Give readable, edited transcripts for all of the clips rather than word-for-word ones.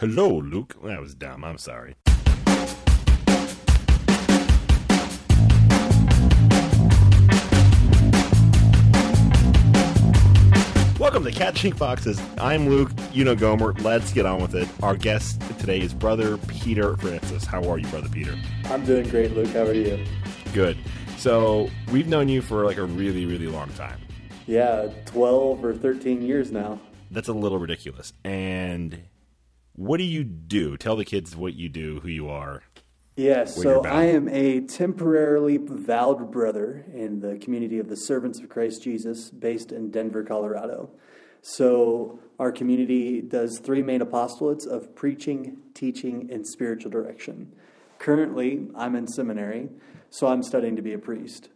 Hello, Luke. That was dumb. I'm sorry. Welcome to Catching Foxes. I'm Luke. You know Gomer. Let's get on with it. Our guest today is Brother Peter Francis. How are you, Brother Peter? I'm doing great, Luke. How are you? Good. So we've known you for like a really, really long time. Yeah, 12 or 13 years now. That's a little ridiculous. And what do you do? Tell the kids what you do, who you are. Yes, so I am a temporarily vowed brother in the community of the Servants of Christ Jesus based in Denver, Colorado. So our community does three main apostolates of preaching, teaching, and spiritual direction. Currently, I'm in seminary, so I'm studying to be a priest.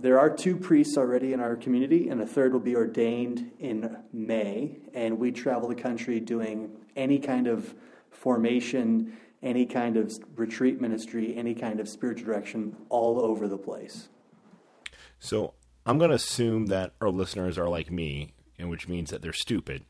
There are two priests already in our community, and a third will be ordained in May. And we travel the country doing any kind of formation, any kind of retreat ministry, any kind of spiritual direction all over the place. So I'm going to assume that our listeners are like me, and which means that they're stupid.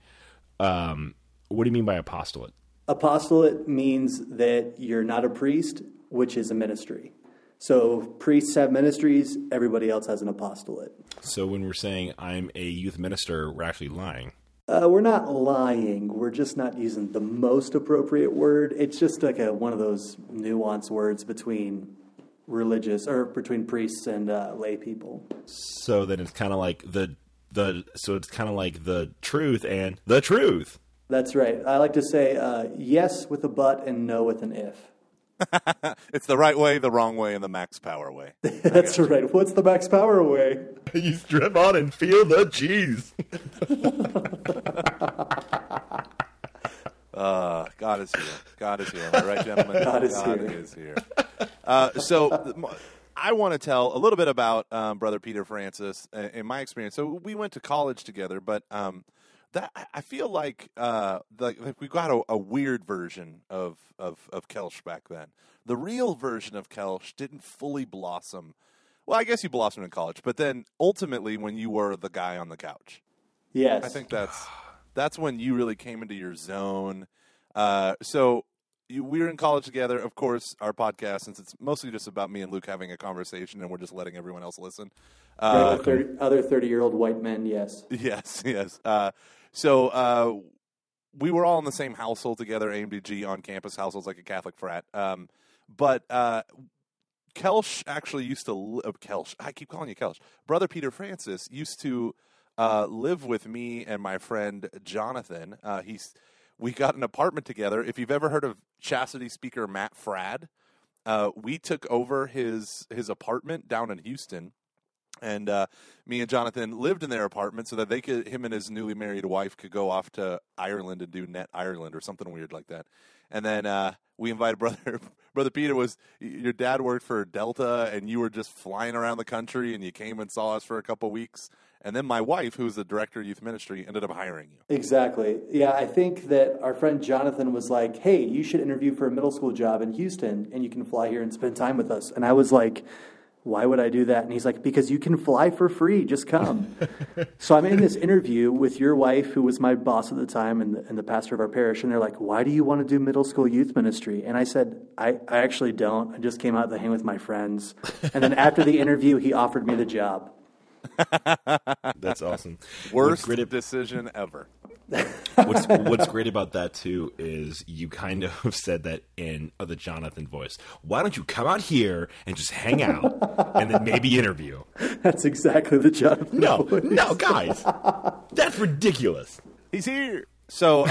What do you mean by apostolate? Apostolate means that you're not a priest, which is a ministry. So priests have ministries, everybody else has an apostolate. So when we're saying I'm a youth minister, we're actually lying. We're not lying. We're just not using the most appropriate word. It's just like one of those nuanced words between religious or between priests and lay people. So then it's kind of like the truth and the truth. That's right. I like to say yes with a but and no with an if. It's the right way, the wrong way, and the max power way. That's right. What's the max power way? You strip on and feel the cheese. God is here. God is here. Am I right, gentlemen? God is here. So I want to tell a little bit about Brother Peter Francis and my experience. So we went to college together, but that I feel like we got a weird version of Kelsch back then. The real version of Kelsch didn't fully blossom. Well, I guess you blossomed in college, but then ultimately when you were the guy on the couch. Yes. I think that's when you really came into your zone. We were in college together. Of course, our podcast, since it's mostly just about me and Luke having a conversation and we're just letting everyone else listen. Other 30-year-old white men, yes. Yes, yes. So we were all in the same household together, AMDG on campus, households like a Catholic frat. But Kelsch actually used to Kelsch. I keep calling you Kelsch. Brother Peter Francis used to live with me and my friend Jonathan. We got an apartment together. If you've ever heard of chastity speaker Matt Frad, we took over his apartment down in Houston. And me and Jonathan lived in their apartment so that him and his newly married wife could go off to Ireland and do Net Ireland or something weird like that. And then we invited Brother Peter. Your dad worked for Delta, and you were just flying around the country, and you came and saw us for a couple weeks. And then my wife, who was the director of youth ministry, ended up hiring you. Exactly. Yeah, I think that our friend Jonathan was like, hey, you should interview for a middle school job in Houston, and you can fly here and spend time with us. And I was like, why would I do that? And he's like, because you can fly for free. Just come. So I'm in this interview with your wife, who was my boss at the time and the pastor of our parish. And they're like, why do you want to do middle school youth ministry? And I said, I actually don't. I just came out to hang with my friends. And then after the interview, he offered me the job. That's awesome. Worst decision ever. What's great about that, too, is you kind of said that in the Jonathan voice. Why don't you come out here and just hang out and then maybe interview? That's exactly the Jonathan voice. No, guys. That's ridiculous. He's here. So,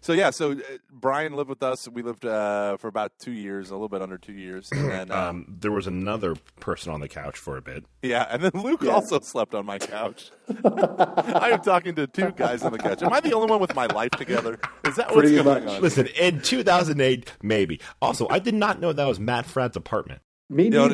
so Brian lived with us. We lived for about 2 years, a little bit under 2 years. And then, there was another person on the couch for a bit. Yeah, and then Luke also slept on my couch. I am talking to two guys on the couch. Am I the only one with my life together? Is that what's going on? Listen, in 2008, maybe. Also, I did not know that was Matt Frad's apartment. No.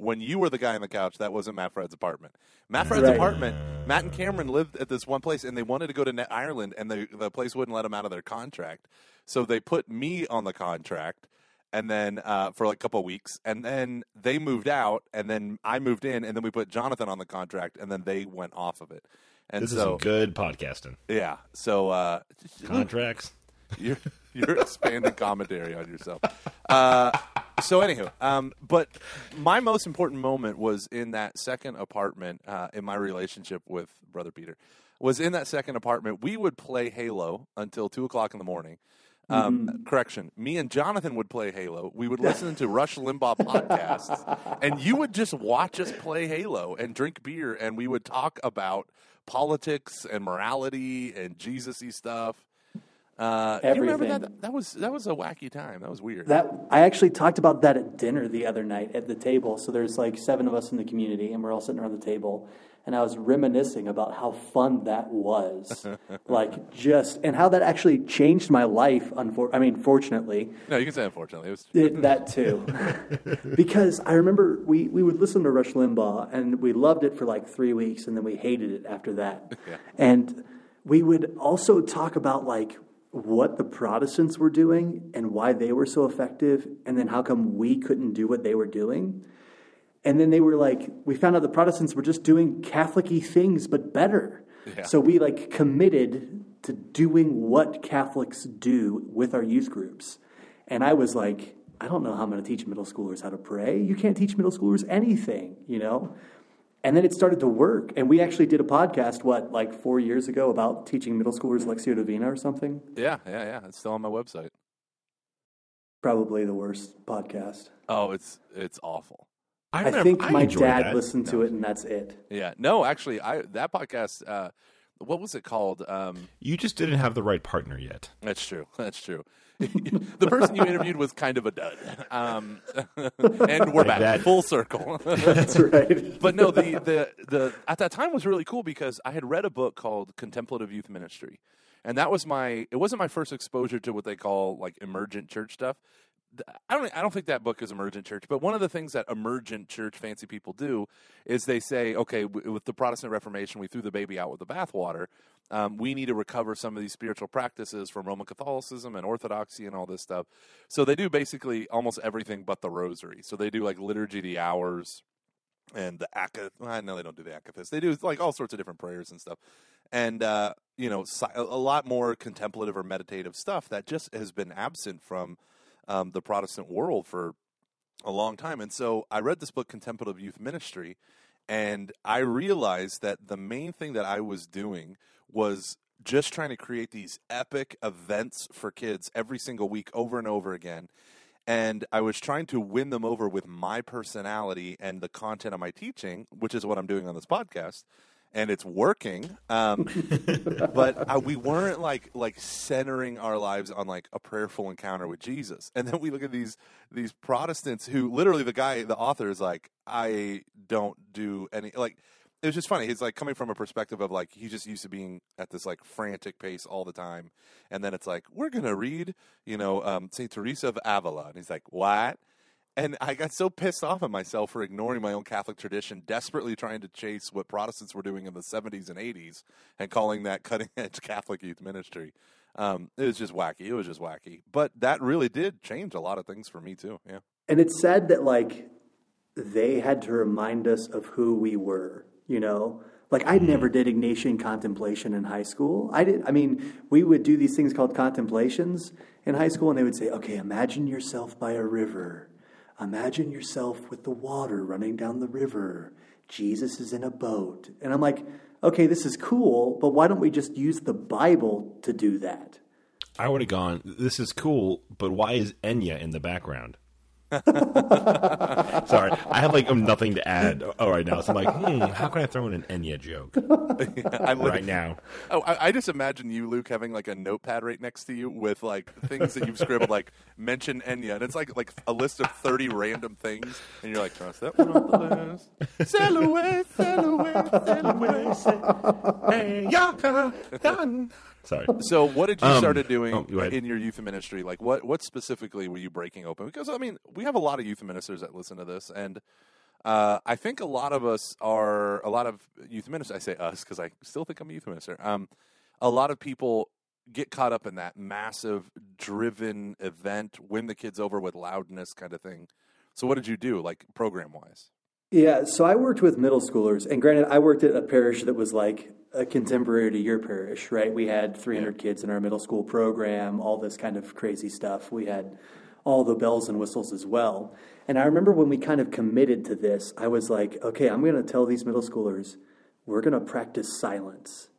When you were the guy on the couch, that wasn't Matt Fred's apartment. Matt and Cameron lived at this one place, and they wanted to go to Net Ireland, and the place wouldn't let them out of their contract. So they put me on the contract, and then for like a couple of weeks, and then they moved out, and then I moved in, and then we put Jonathan on the contract, and then they went off of it. And this is good podcasting. Yeah. So contracts. Your expanded commentary on yourself. So anywho, but my most important moment was in that second apartment in my relationship with Brother Peter. Was in that second apartment. We would play Halo until 2 o'clock in the morning. Correction. Me and Jonathan would play Halo. We would listen to Rush Limbaugh podcasts. And you would just watch us play Halo and drink beer. And we would talk about politics and morality and Jesus-y stuff. Everything. You remember that? That was a wacky time. That was weird. I actually talked about that at dinner the other night at the table. So there's like 7 of us in the community, and we're all sitting around the table. And I was reminiscing about how fun that was, and how that actually changed my life. Fortunately. No, you can say unfortunately. That too, because I remember we would listen to Rush Limbaugh, and we loved it for like 3 weeks, and then we hated it after that. Yeah. And we would also talk about like what the Protestants were doing and why they were so effective, and then how come we couldn't do what they were doing. And then they were like, we found out the Protestants were just doing Catholic-y things, but better. Yeah. So we like committed to doing what Catholics do with our youth groups. And I was like, I don't know how I'm going to teach middle schoolers how to pray. You can't teach middle schoolers anything, you know? And then it started to work. And we actually did a podcast, 4 years ago about teaching middle schoolers Lectio Divina or something? Yeah. It's still on my website. Probably the worst podcast. Oh, it's awful. I think my dad listened to it, and that's it. Yeah. No, actually, that podcast, what was it called? You just didn't have the right partner yet. That's true. The person you interviewed was kind of a dud. And we're back. That. Full circle. That's right. But no, the at that time was really cool because I had read a book called Contemplative Youth Ministry. And that was it wasn't my first exposure to what they call like emergent church stuff. I don't think that book is emergent church, but one of the things that emergent church fancy people do is they say, okay, with the Protestant Reformation, we threw the baby out with the bathwater. We need to recover some of these spiritual practices from Roman Catholicism and Orthodoxy and all this stuff. So they do basically almost everything but the rosary. So they do like liturgy, the hours, and the no, they don't do the akathist. They do like all sorts of different prayers and stuff. And, a lot more contemplative or meditative stuff that just has been absent from the Protestant world for a long time. And so I read this book, Contemplative Youth Ministry, and I realized that the main thing that I was doing was just trying to create these epic events for kids every single week over and over again. And I was trying to win them over with my personality and the content of my teaching, which is what I'm doing on this podcast. And it's working, but we weren't like centering our lives on like a prayerful encounter with Jesus. And then we look at these Protestants who literally the author is like, I don't do any like. It was just funny. He's like coming from a perspective of like he's just used to being at this like frantic pace all the time, and then it's like we're gonna read Saint Teresa of Avila, and he's like what? And I got so pissed off at myself for ignoring my own Catholic tradition, desperately trying to chase what Protestants were doing in the 70s and 80s and calling that cutting-edge Catholic youth ministry. It was just wacky. But that really did change a lot of things for me, too. Yeah. And it's sad that, they had to remind us of who we were, I never did Ignatian contemplation in high school. We would do these things called contemplations in high school, and they would say, okay, imagine yourself by a river. Imagine yourself with the water running down the river. Jesus is in a boat. And I'm like, okay, this is cool, but why don't we just use the Bible to do that? I would have gone, this is cool, but why is Enya in the background? Sorry, I have nothing to add right now. So I'm like, how can I throw in an Enya joke right now? Oh, I just imagine you, Luke, having a notepad right next to you with things that you've scribbled, mention Enya, and it's like a list of 30 random things, and you're like, cross that one off the list. Sail away, sail away, sail away, sail away. Yaka, done. Sorry. So what did you start doing in your youth ministry? What specifically were you breaking open? Because, we have a lot of youth ministers that listen to this. And I think a lot of youth ministers, I say us because I still think I'm a youth minister. A lot of people get caught up in that massive driven event, win the kids over with loudness kind of thing. So what did you do program-wise? Yeah, so I worked with middle schoolers, and granted, I worked at a parish that was like a contemporary to your parish, right? We had 300 kids in our middle school program, all this kind of crazy stuff. We had all the bells and whistles as well. And I remember when we kind of committed to this, I was like, okay, I'm going to tell these middle schoolers, we're going to practice silence.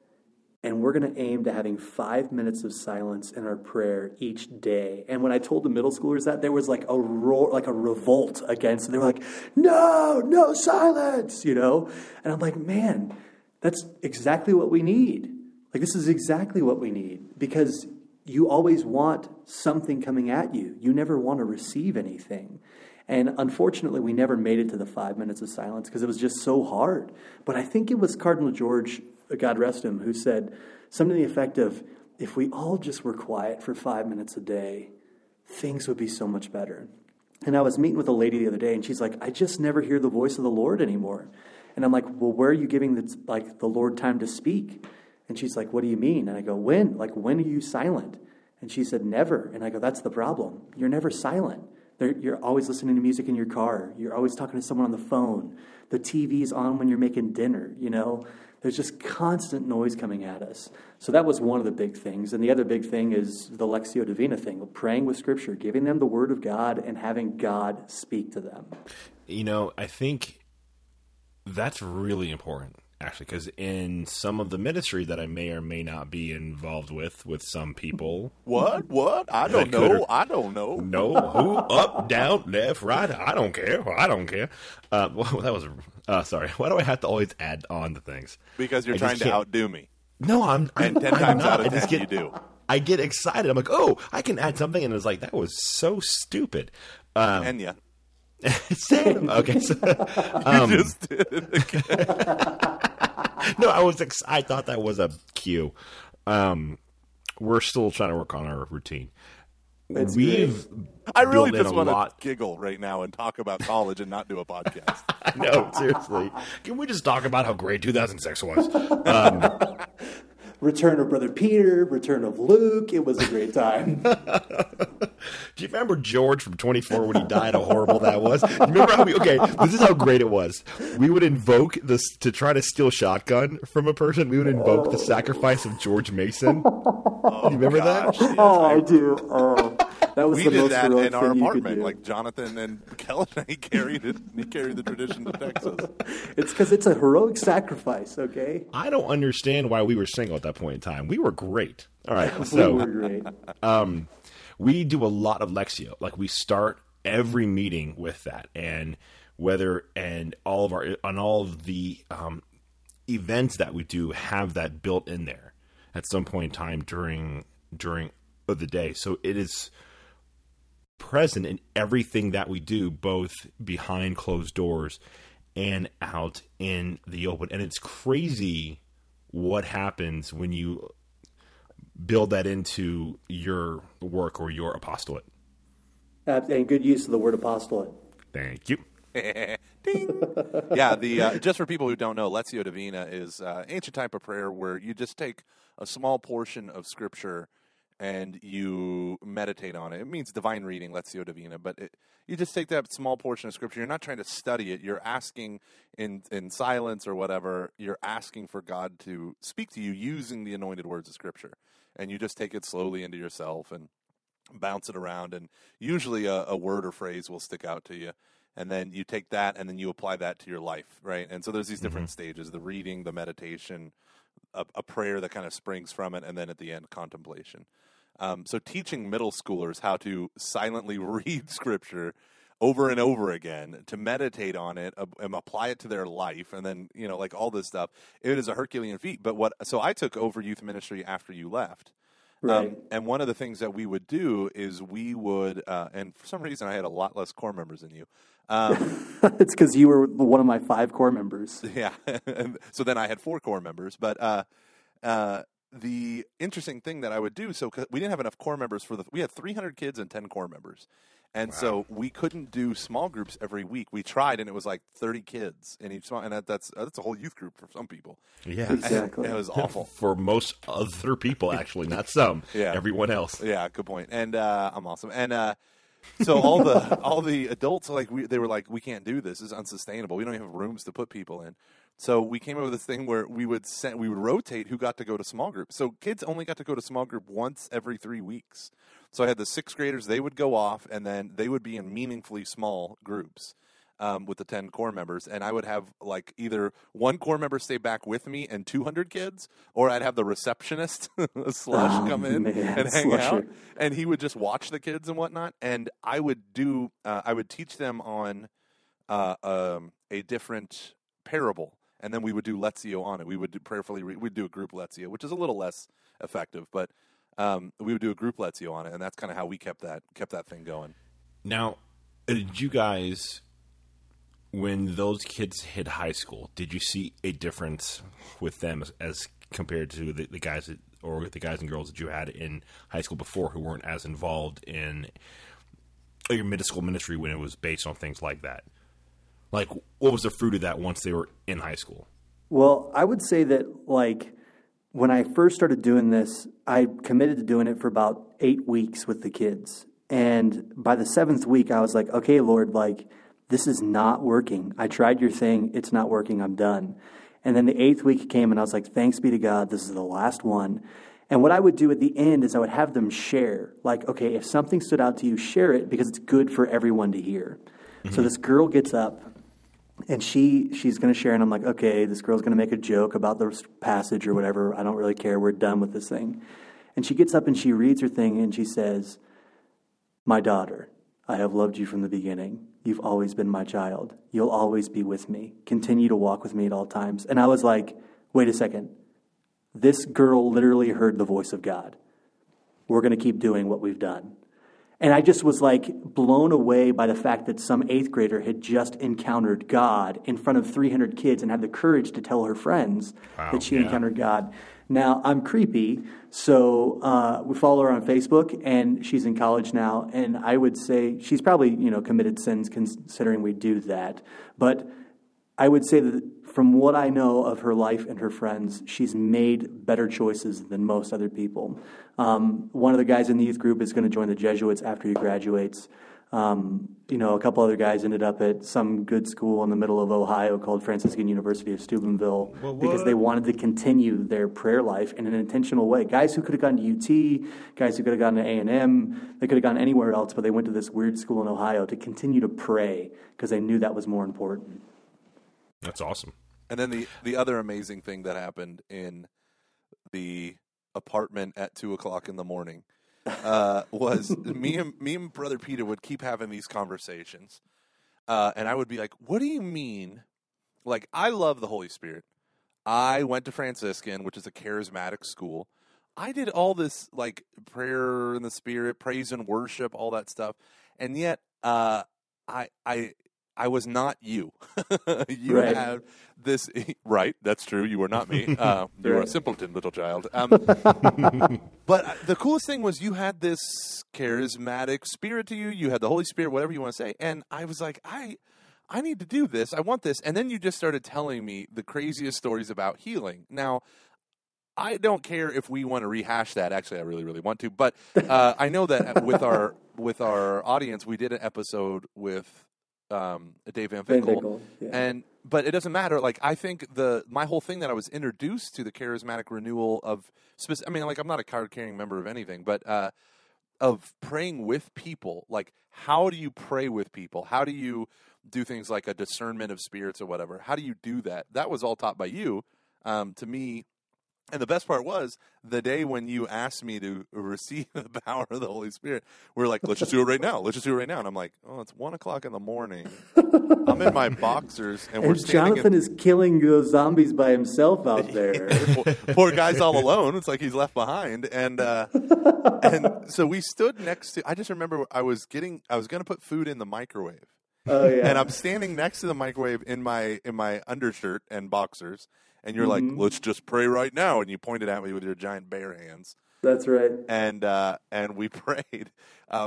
And we're going to aim to having 5 minutes of silence in our prayer each day. And when I told the middle schoolers that, there was like a roar, like a revolt against it. They were like, no silence, you know? And I'm like, man, that's exactly what we need. Like, this is exactly what we need, because you always want something coming at you. You never want to receive anything. And unfortunately, we never made it to the 5 minutes of silence because it was just so hard. But I think it was Cardinal George, God rest him, who said something to the effect of, if we all just were quiet for 5 minutes a day, things would be so much better. And I was meeting with a lady the other day, and she's like, I just never hear the voice of the Lord anymore. And I'm like, well, where are you giving the Lord time to speak? And she's like, what do you mean? And I go, when? Like, when are you silent? And she said, never. And I go, that's the problem. You're never silent. You're always listening to music in your car. You're always talking to someone on the phone. The TV's on when you're making dinner, you know? There's just constant noise coming at us. So that was one of the big things. And the other big thing is the Lectio Divina thing, praying with Scripture, giving them the Word of God and having God speak to them. You know, I think that's really important, actually, because in some of the ministry that I may or may not be involved with some people. What? I don't know. No, who? Up, down, left, right? I don't care. Well, that was... sorry. Why do I have to always add on to things? Because you're trying to outdo me. No, and 10 times out of 10, you do. I get excited. I'm like, oh, I can add something. And it's like, that was so stupid. Enya. Sam. Okay. So, you just did it again. No, I thought that was a cue. We're still trying to work on our routine. I really just want to giggle right now and talk about college and not do a podcast. I know, seriously. Can we just talk about how great 2006 was? Return of Brother Peter, Return of Luke. It was a great time. Do you remember George from 24 when he died? How horrible that was! Remember how this is how great it was. We would invoke this to try to steal shotgun from a person. We would invoke the sacrifice of George Mason. Oh, do you remember that? Yes, I do. That was we the did most that in our apartment. Like Jonathan and Kellen, he carried the tradition to Texas. It's because it's a heroic sacrifice. Okay. I don't understand why we were single at that point in time. We were great. All right, so we were great. We do a lot of Lectio. Like, we start every meeting with that, and all of the events that we do have that built in there at some point in time during the day. So it is present in everything that we do, both behind closed doors and out in the open. And it's crazy what happens when you build that into your work or your apostolate. And good use of the word apostolate. Thank you. Yeah, just for people who don't know, Lectio Divina is ancient type of prayer where you just take a small portion of Scripture and you meditate on it. It means divine reading, Lectio Divina, but you just take that small portion of Scripture. You're not trying to study it. You're asking in silence or whatever. You're asking for God to speak to you using the anointed words of Scripture. And you just take it slowly into yourself and bounce it around. And usually a word or phrase will stick out to you. And then you take that and then you apply that to your life, right? And so there's these different stages, the reading, the meditation, a prayer that kind of springs from it, and then at the end, contemplation. So teaching middle schoolers how to silently read Scripture over and over again, to meditate on it and apply it to their life, and then, like all this stuff, it is a Herculean feat. But so I took over youth ministry after you left. Right. And one of the things that we would do is we would, and for some reason I had a lot less core members than you. It's because you were one of my 5 core members. Yeah. So then I had 4 core members. But the interesting thing that I would do, so 'cause we didn't have enough core members we had 300 kids and 10 core members. And so we couldn't do small groups every week. We tried, and it was like 30 kids in each small, and that's a whole youth group for some people. Yeah, exactly. And it was awful for most other people, actually, not some. Yeah, everyone else. Yeah, good point. And I'm awesome. And So all the adults, like, they were like, we can't do this. It's unsustainable. We don't even have rooms to put people in. So we came up with this thing where we would rotate who got to go to small group. So kids only got to go to small group once every 3 weeks. So I had the sixth graders. They would go off, and then they would be in meaningfully small groups with the 10 core members. And I would have, like, either one core member stay back with me and 200 kids, or I'd have the receptionist, Slush, come in and hang out. And he would just watch the kids and whatnot. And I would do I would teach them on a different parable. And then we would do Lectio on it. We would do we'd do a group Lectio, which is a little less effective, but we would do a group Lectio on it, and that's kind of how we kept that thing going. Now, did you guys, when those kids hit high school, did you see a difference with them as compared to the guys that, or the guys and girls that you had in high school before who weren't as involved in your middle school ministry when it was based on things like that? Like, what was the fruit of that once they were in high school? Well, I would say that, like, when I first started doing this, I committed to doing it for about 8 weeks with the kids. And by the seventh week, I was like, okay, Lord, like, this is not working. I tried your thing. It's not working. I'm done. And then the eighth week came, and I was like, thanks be to God. This is the last one. And what I would do at the end is I would have them share. Like, okay, if something stood out to you, share it, because it's good for everyone to hear. Mm-hmm. So this girl gets up. And she's going to share, and I'm like, okay, this girl's going to make a joke about the passage or whatever. I don't really care. We're done with this thing. And she gets up and she reads her thing, and she says, "My daughter, I have loved you from the beginning. You've always been my child. You'll always be with me. Continue to walk with me at all times." And I was like, wait a second. This girl literally heard the voice of God. We're going to keep doing what we've done. And I just was, like, blown away by the fact that some eighth grader had just encountered God in front of 300 kids and had the courage to tell her friends that she encountered God. Now, I'm creepy, so we follow her on Facebook, and she's in college now. And I would say she's probably, you know, committed sins considering we do that. But I would say that from what I know of her life and her friends, she's made better choices than most other people. One of the guys in the youth group is going to join the Jesuits after he graduates. You know, a couple other guys ended up at some good school in the middle of Ohio called Franciscan University of Steubenville because they wanted to continue their prayer life in an intentional way. Guys who could have gone to UT, guys who could have gone to A&M, they could have gone anywhere else, but they went to this weird school in Ohio to continue to pray because they knew that was more important. That's awesome. And then the other amazing thing that happened in the apartment at 2 o'clock in the morning was me and Brother Peter would keep having these conversations. And I would be like, what do you mean? Like, I love the Holy Spirit. I went to Franciscan, which is a charismatic school. I did all this, like, prayer in the Spirit, praise and worship, all that stuff. And yet I was not you. You right. have this... Right, that's true. You were not me. You were a simpleton, little child. But the coolest thing was you had this charismatic spirit to you. You had the Holy Spirit, whatever you want to say. And I was like, I need to do this. I want this. And then you just started telling me the craziest stories about healing. Now, I don't care if we want to rehash that. Actually, I really, really want to. But I know that with our audience, we did an episode with... Dave Van Winkle, yeah. But it doesn't matter. Like, I think my whole thing that I was introduced to the charismatic renewal of, I mean, like, I'm not a card-carrying member of anything, but of praying with people. Like, how do you pray with people? How do you do things like a discernment of spirits or whatever? How do you do that? That was all taught by you to me. And the best part was the day when you asked me to receive the power of the Holy Spirit, we're like, let's just do it right now. Let's just do it right now. And I'm like, oh, it's 1 o'clock in the morning. I'm in my boxers. And we're standing. Jonathan is killing those zombies by himself out there. Poor guy's all alone. It's like he's left behind. And so we stood next to, I just remember I was going to put food in the microwave. Oh, yeah. And I'm standing next to the microwave in my undershirt and boxers. And you're like, let's just pray right now. And you pointed at me with your giant bare hands. That's right. And we prayed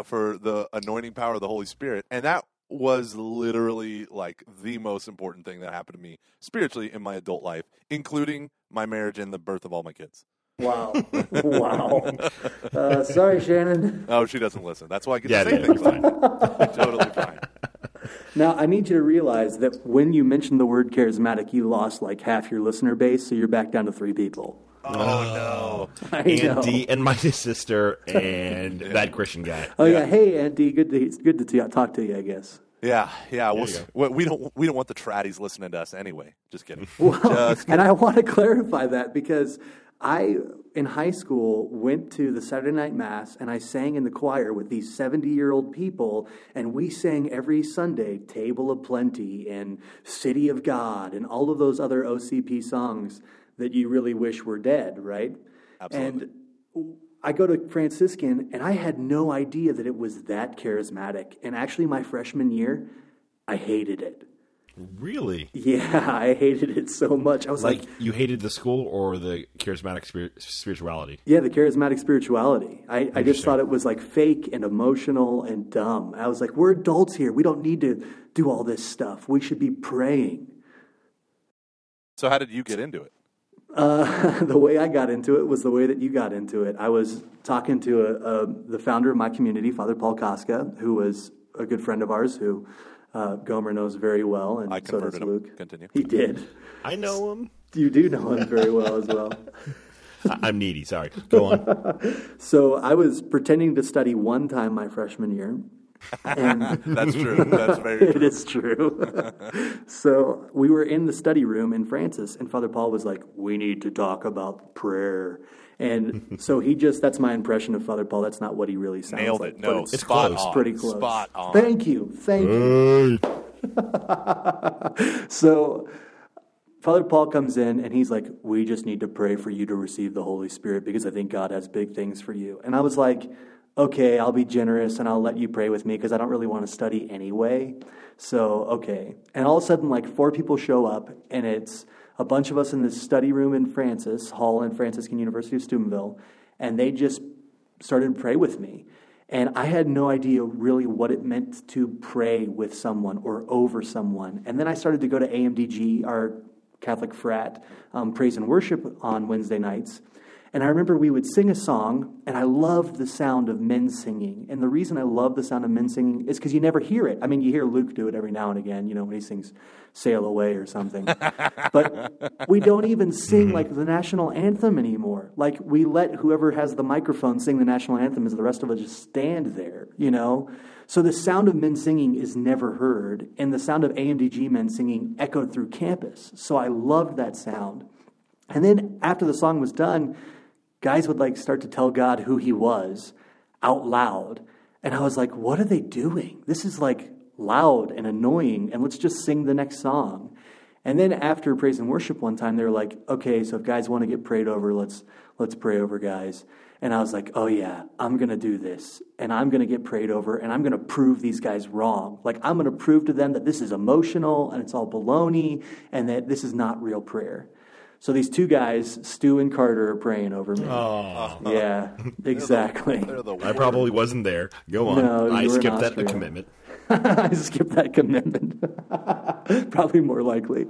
for the anointing power of the Holy Spirit. And that was literally, like, the most important thing that happened to me spiritually in my adult life, including my marriage and the birth of all my kids. Wow. Wow. Sorry, Shannon. Oh, she doesn't listen. That's why I get to say things. Fine. Totally fine. Now, I need you to realize that when you mentioned the word charismatic, you lost like half your listener base, so you're back down to 3 people. Oh, no. Andy and my sister and that Christian guy. Oh, yeah. Hey, Andy. Good to talk to you, I guess. Yeah. We don't want the tradies listening to us anyway. Just kidding. Well, and I want to clarify that because I, in high school, went to the Saturday night mass, and I sang in the choir with these 70-year-old people, and we sang every Sunday Table of Plenty and City of God and all of those other OCP songs that you really wish were dead, right? Absolutely. And I go to Franciscan, and I had no idea that it was that charismatic. And actually, my freshman year, I hated it. Really? Yeah, I hated it so much. I was like, you hated the school or the charismatic spirituality? Yeah, the charismatic spirituality. I just thought it was like fake and emotional and dumb. I was like, we're adults here. We don't need to do all this stuff. We should be praying. So how did you get into it? The way I got into it was the way that you got into it. I was talking to the founder of my community, Father Paul Koska, who was a good friend of ours who... Gomer knows very well, and I converted so does Luke. Him. Continue. He did. I know him. You do know him very well as well. I'm needy. Sorry. Go on. So I was pretending to study one time my freshman year. And that's true. That's very true. It is true. So we were in the study room in Francis, and Father Paul was like, we need to talk about prayer. And so he just, that's my impression of Father Paul. That's not what he really sounds Nailed like. Nailed it. No, it's spot close. On. Pretty close. Spot on. Thank you. So Father Paul comes in and he's like, we just need to pray for you to receive the Holy Spirit because I think God has big things for you. And I was like, okay, I'll be generous and I'll let you pray with me because I don't really want to study anyway. So, okay. And all of a sudden, like 4 people show up and it's a bunch of us in this study room in Francis Hall in Franciscan University of Steubenville, and they just started to pray with me. And I had no idea really what it meant to pray with someone or over someone. And then I started to go to AMDG, our Catholic frat, praise and worship on Wednesday nights. And I remember we would sing a song, and I loved the sound of men singing. And the reason I love the sound of men singing is because you never hear it. I mean, you hear Luke do it every now and again, you know, when he sings Sail Away or something. But we don't even sing, like, the national anthem anymore. Like, we let whoever has the microphone sing the national anthem as the rest of us just stand there, you know? So the sound of men singing is never heard, and the sound of AMDG men singing echoed through campus. So I loved that sound. And then after the song was done, guys would like start to tell God who he was out loud. And I was like, what are they doing? This is like loud and annoying. And let's just sing the next song. And then after praise and worship one time, they were like, okay, so if guys want to get prayed over, let's pray over guys. And I was like, oh yeah, I'm going to do this. And I'm going to get prayed over and I'm going to prove these guys wrong. Like I'm going to prove to them that this is emotional and it's all baloney and that this is not real prayer. So these 2 guys, Stu and Carter, are praying over me. Oh. Yeah, exactly. I probably wasn't there. Go on. No, I skipped that commitment. I skipped that commitment. Probably more likely.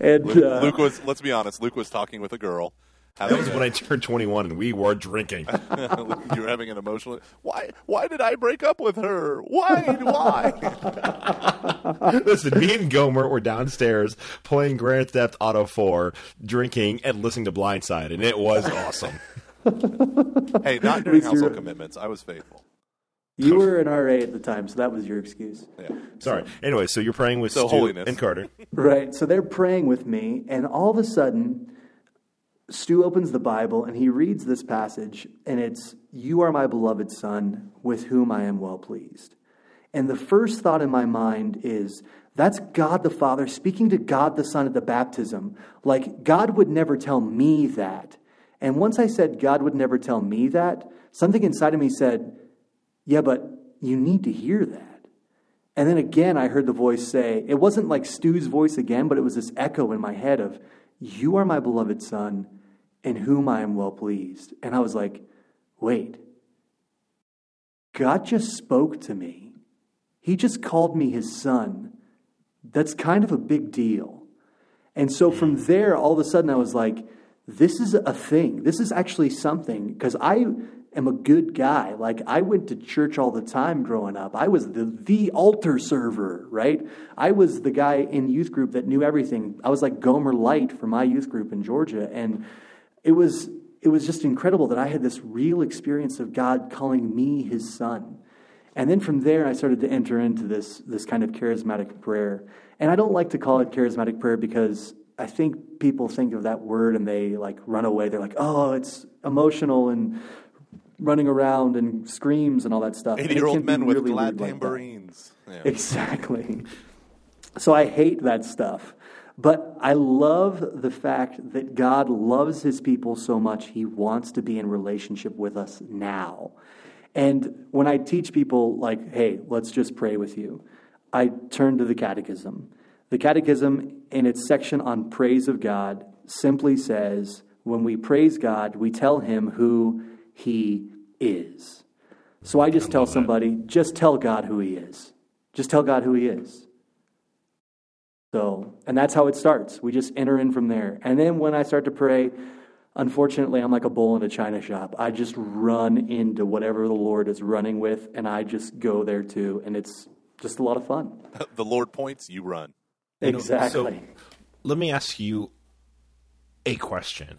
And Luke was, let's be honest, Luke was talking with a girl. That was when I turned 21 and we were drinking. You were having an emotional... Why did I break up with her? Why? Listen, me and Gomer were downstairs playing Grand Theft Auto 4, drinking and listening to Blindside, and it was awesome. Hey, not during household commitments. I was faithful. You were an RA at the time, so that was your excuse. Yeah. Sorry. Anyway, so you're praying with Stu Holiness and Carter. Right. So they're praying with me, and all of a sudden... Stu opens the Bible and he reads this passage, and it's, you are my beloved son with whom I am well pleased. And the first thought in my mind is, that's God the Father speaking to God the Son at the baptism. Like, God would never tell me that. And once I said, God would never tell me that, something inside of me said, yeah, but you need to hear that. And then again, I heard the voice say, it wasn't like Stu's voice again, but it was this echo in my head of, you are my beloved son, in whom I am well pleased. And I was like, wait, God just spoke to me. He just called me his son. That's kind of a big deal. And so from there, all of a sudden I was like, this is a thing. This is actually something, because I am a good guy. Like, I went to church all the time growing up. I was the altar server, right? I was the guy in youth group that knew everything. I was like Gomer Light for my youth group in Georgia. And it was just incredible that I had this real experience of God calling me his son. And then from there, I started to enter into this kind of charismatic prayer. And I don't like to call it charismatic prayer because I think people think of that word and they like run away. They're like, oh, it's emotional and running around and screams and all that stuff. 80-year-old men with glad tambourines. Yeah. Exactly. So I hate that stuff. But I love the fact that God loves his people so much he wants to be in relationship with us now. And when I teach people, like, hey, let's just pray with you, I turn to the Catechism. The Catechism, in its section on praise of God, simply says, when we praise God, we tell him who he is. So I just tell somebody, just tell God who he is. Just tell God who he is. So, and that's how it starts. We just enter in from there. And then when I start to pray, unfortunately, I'm like a bull in a china shop. I just run into whatever the Lord is running with, and I just go there too, and it's just a lot of fun. The Lord points, you run. Exactly. You know, so let me ask you a question.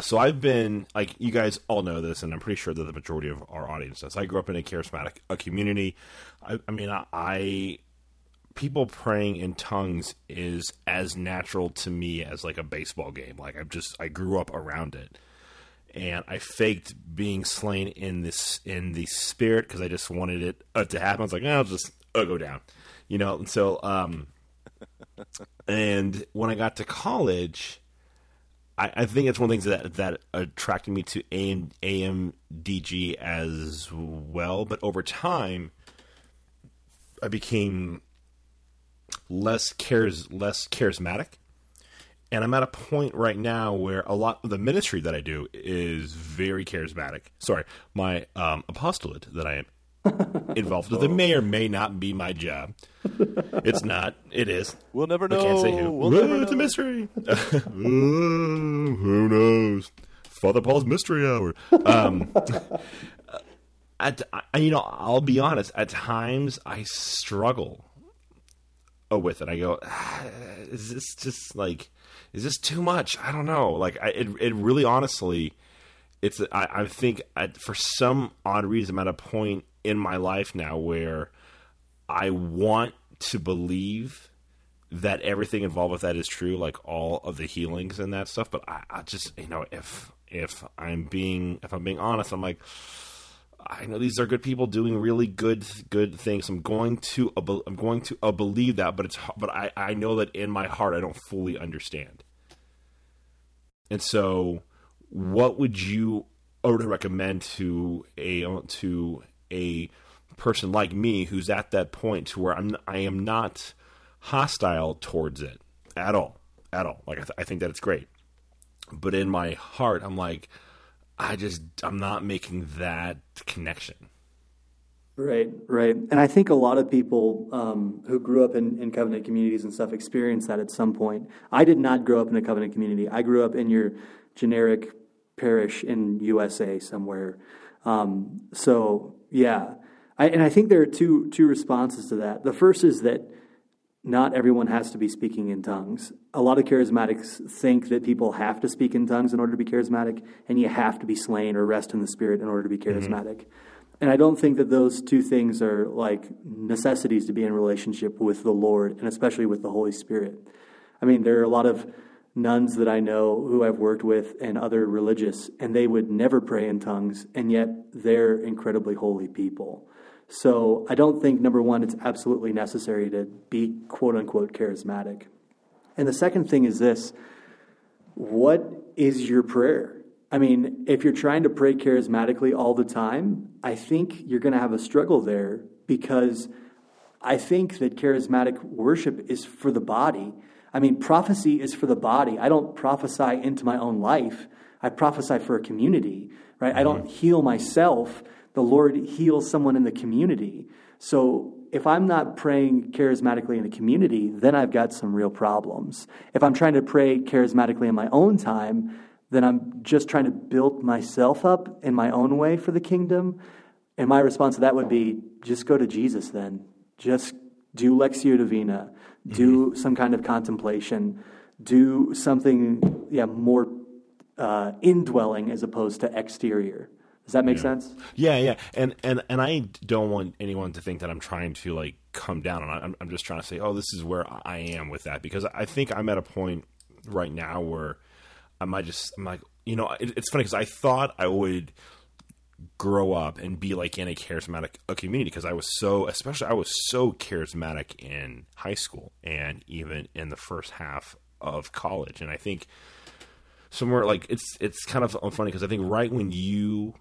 So I've been, like, you guys all know this, and I'm pretty sure that the majority of our audience does. I grew up in a charismatic community. I mean, people praying in tongues is as natural to me as like a baseball game. Like I grew up around it, and I faked being slain in the spirit because I just wanted it to happen. I was like, no, I'll just go down, you know? And so, and when I got to college, I think it's one of the things that attracted me to AMDG as well. But over time I became less charismatic. And I'm at a point right now where a lot of the ministry that I do is very charismatic. Sorry, my apostolate that I am involved with. It may or may not be my job. It's not. It is. We'll never know. I can't say who. It's a mystery. Who knows? Father Paul's Mystery Hour. I'll be honest. At times, I struggle with it. I go, is this too much? I don't know. Like, it really, honestly, it's. I think for some odd reason, I'm at a point in my life now where I want to believe that everything involved with that is true, like all of the healings and that stuff. But I just, you know, if I'm being honest, I'm like, I know these are good people doing really good things. I'm going to believe that, but I know that in my heart I don't fully understand. And so, what would you recommend to a person like me who's at that point to where I am not hostile towards it at all? Like I think that it's great, but in my heart I'm like, I'm not making that connection. Right. And I think a lot of people who grew up in covenant communities and stuff experience that at some point. I did not grow up in a covenant community. I grew up in your generic parish in USA somewhere. So, yeah. I think there are two responses to that. The first is that not everyone has to be speaking in tongues. A lot of charismatics think that people have to speak in tongues in order to be charismatic, and you have to be slain or rest in the Spirit in order to be charismatic. Mm-hmm. And I don't think that those two things are like necessities to be in relationship with the Lord, and especially with the Holy Spirit. I mean, there are a lot of nuns that I know who I've worked with and other religious, and they would never pray in tongues, and yet they're incredibly holy people. So I don't think, number one, it's absolutely necessary to be quote-unquote charismatic. And the second thing is this: what is your prayer? I mean, if you're trying to pray charismatically all the time, I think you're going to have a struggle there, because I think that charismatic worship is for the body. I mean, prophecy is for the body. I don't prophesy into my own life. I prophesy for a community, right? I don't heal myself. the Lord heals someone in the community. So if I'm not praying charismatically in the community, then I've got some real problems. If I'm trying to pray charismatically in my own time, then I'm just trying to build myself up in my own way for the kingdom. And my response to that would be, just go to Jesus then. Just do Lectio Divina. Do some kind of contemplation. Do something more indwelling as opposed to exterior. Does that make sense? Yeah. And I don't want anyone to think that I'm trying to like come down on it. I'm just trying to say, this is where I am with that, because I think I'm at a point right now where it's funny because I thought I would grow up and be like in a charismatic community, because I was so charismatic in high school and even in the first half of college. And I think somewhere like it's kind of funny because I think right when you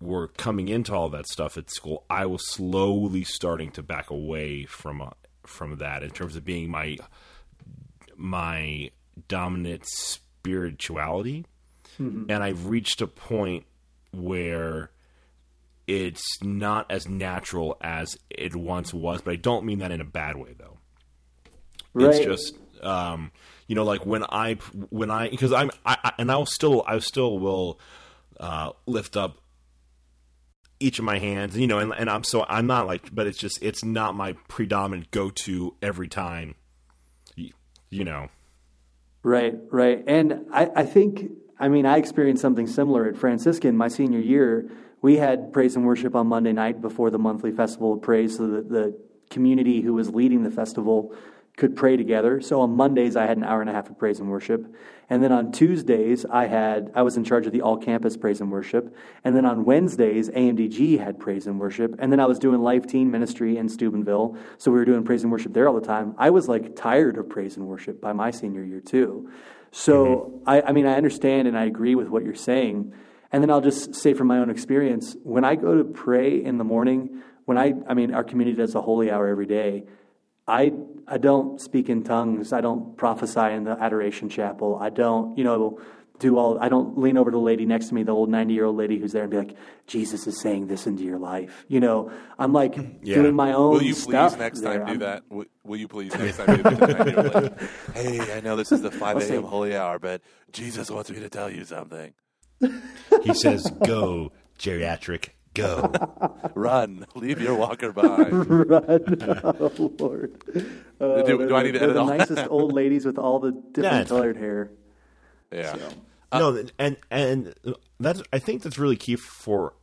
were coming into all that stuff at school, I was slowly starting to back away from that in terms of being my dominant spirituality. Mm-hmm. And I've reached a point where it's not as natural as it once was, but I don't mean that in a bad way though. Right. It's just, like because I will still lift up each of my hands, I'm not like, but it's not my predominant go-to every time, Right. And I think I experienced something similar at Franciscan my senior year. We had praise and worship on Monday night before the monthly festival of praise so that the community who was leading the festival could pray together. So on Mondays, I had an hour and a half of praise and worship. And then on Tuesdays, I was in charge of the all-campus praise and worship. And then on Wednesdays, AMDG had praise and worship. And then I was doing Life Teen ministry in Steubenville. So we were doing praise and worship there all the time. I was like tired of praise and worship by my senior year too. So, I understand and I agree with what you're saying. And then I'll just say from my own experience, when I go to pray in the morning, our community does a holy hour every day, I don't speak in tongues. I don't prophesy in the adoration chapel. I don't, I don't lean over to the lady next to me, the old 90-year-old lady who's there, and be like, Jesus is saying this into your life. I'm like doing my own stuff. Will you please next time do that? Hey, I know this is the 5 a.m. holy hour, but Jesus wants me to tell you something. He says, go, geriatric. Go. Run. Leave your walker behind. Run. Oh, Lord. Do I need to edit all that? They're the nicest old ladies with all the different colored hair. Yeah. So. And that's, I think that's really key for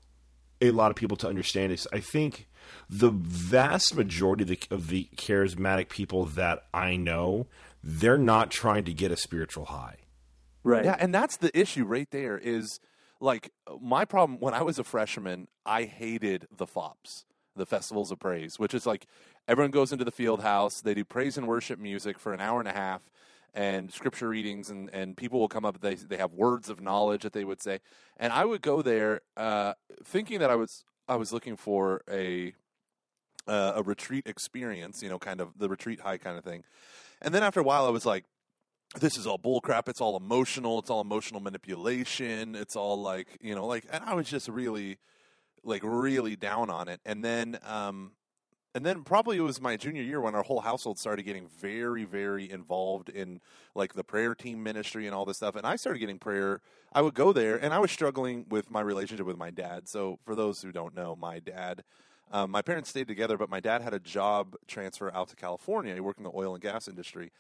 a lot of people to understand. Is I think the vast majority of the charismatic people that I know, they're not trying to get a spiritual high. Right. Yeah, and that's the issue right there is – like, my problem, when I was a freshman, I hated the FOPs, the Festivals of Praise, which is like everyone goes into the field house, they do praise and worship music for an hour and a half, and scripture readings, and people will come up, they have words of knowledge that they would say. And I would go there thinking that I was looking for a retreat experience, kind of the retreat high kind of thing. And then after a while, I was like, this is all bullcrap. It's all emotional. It's all emotional manipulation. It's all and I was just really down on it. And then, probably it was my junior year when our whole household started getting very, very involved in like the prayer team ministry and all this stuff. And I started getting prayer. I would go there, and I was struggling with my relationship with my dad. So for those who don't know, my dad, my parents stayed together, but my dad had a job transfer out to California. He worked in the oil and gas industry.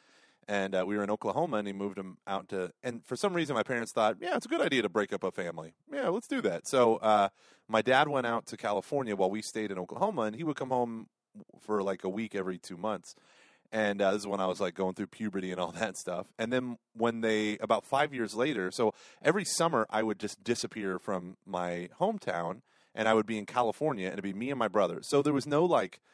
And we were in Oklahoma, and he moved him out to – and for some reason, my parents thought, it's a good idea to break up a family. Yeah, let's do that. So my dad went out to California while we stayed in Oklahoma, and he would come home for like a week every 2 months. And this is when I was like going through puberty and all that stuff. And then about 5 years later – so every summer, I would just disappear from my hometown, and I would be in California, and it would be me and my brother. So there was no like –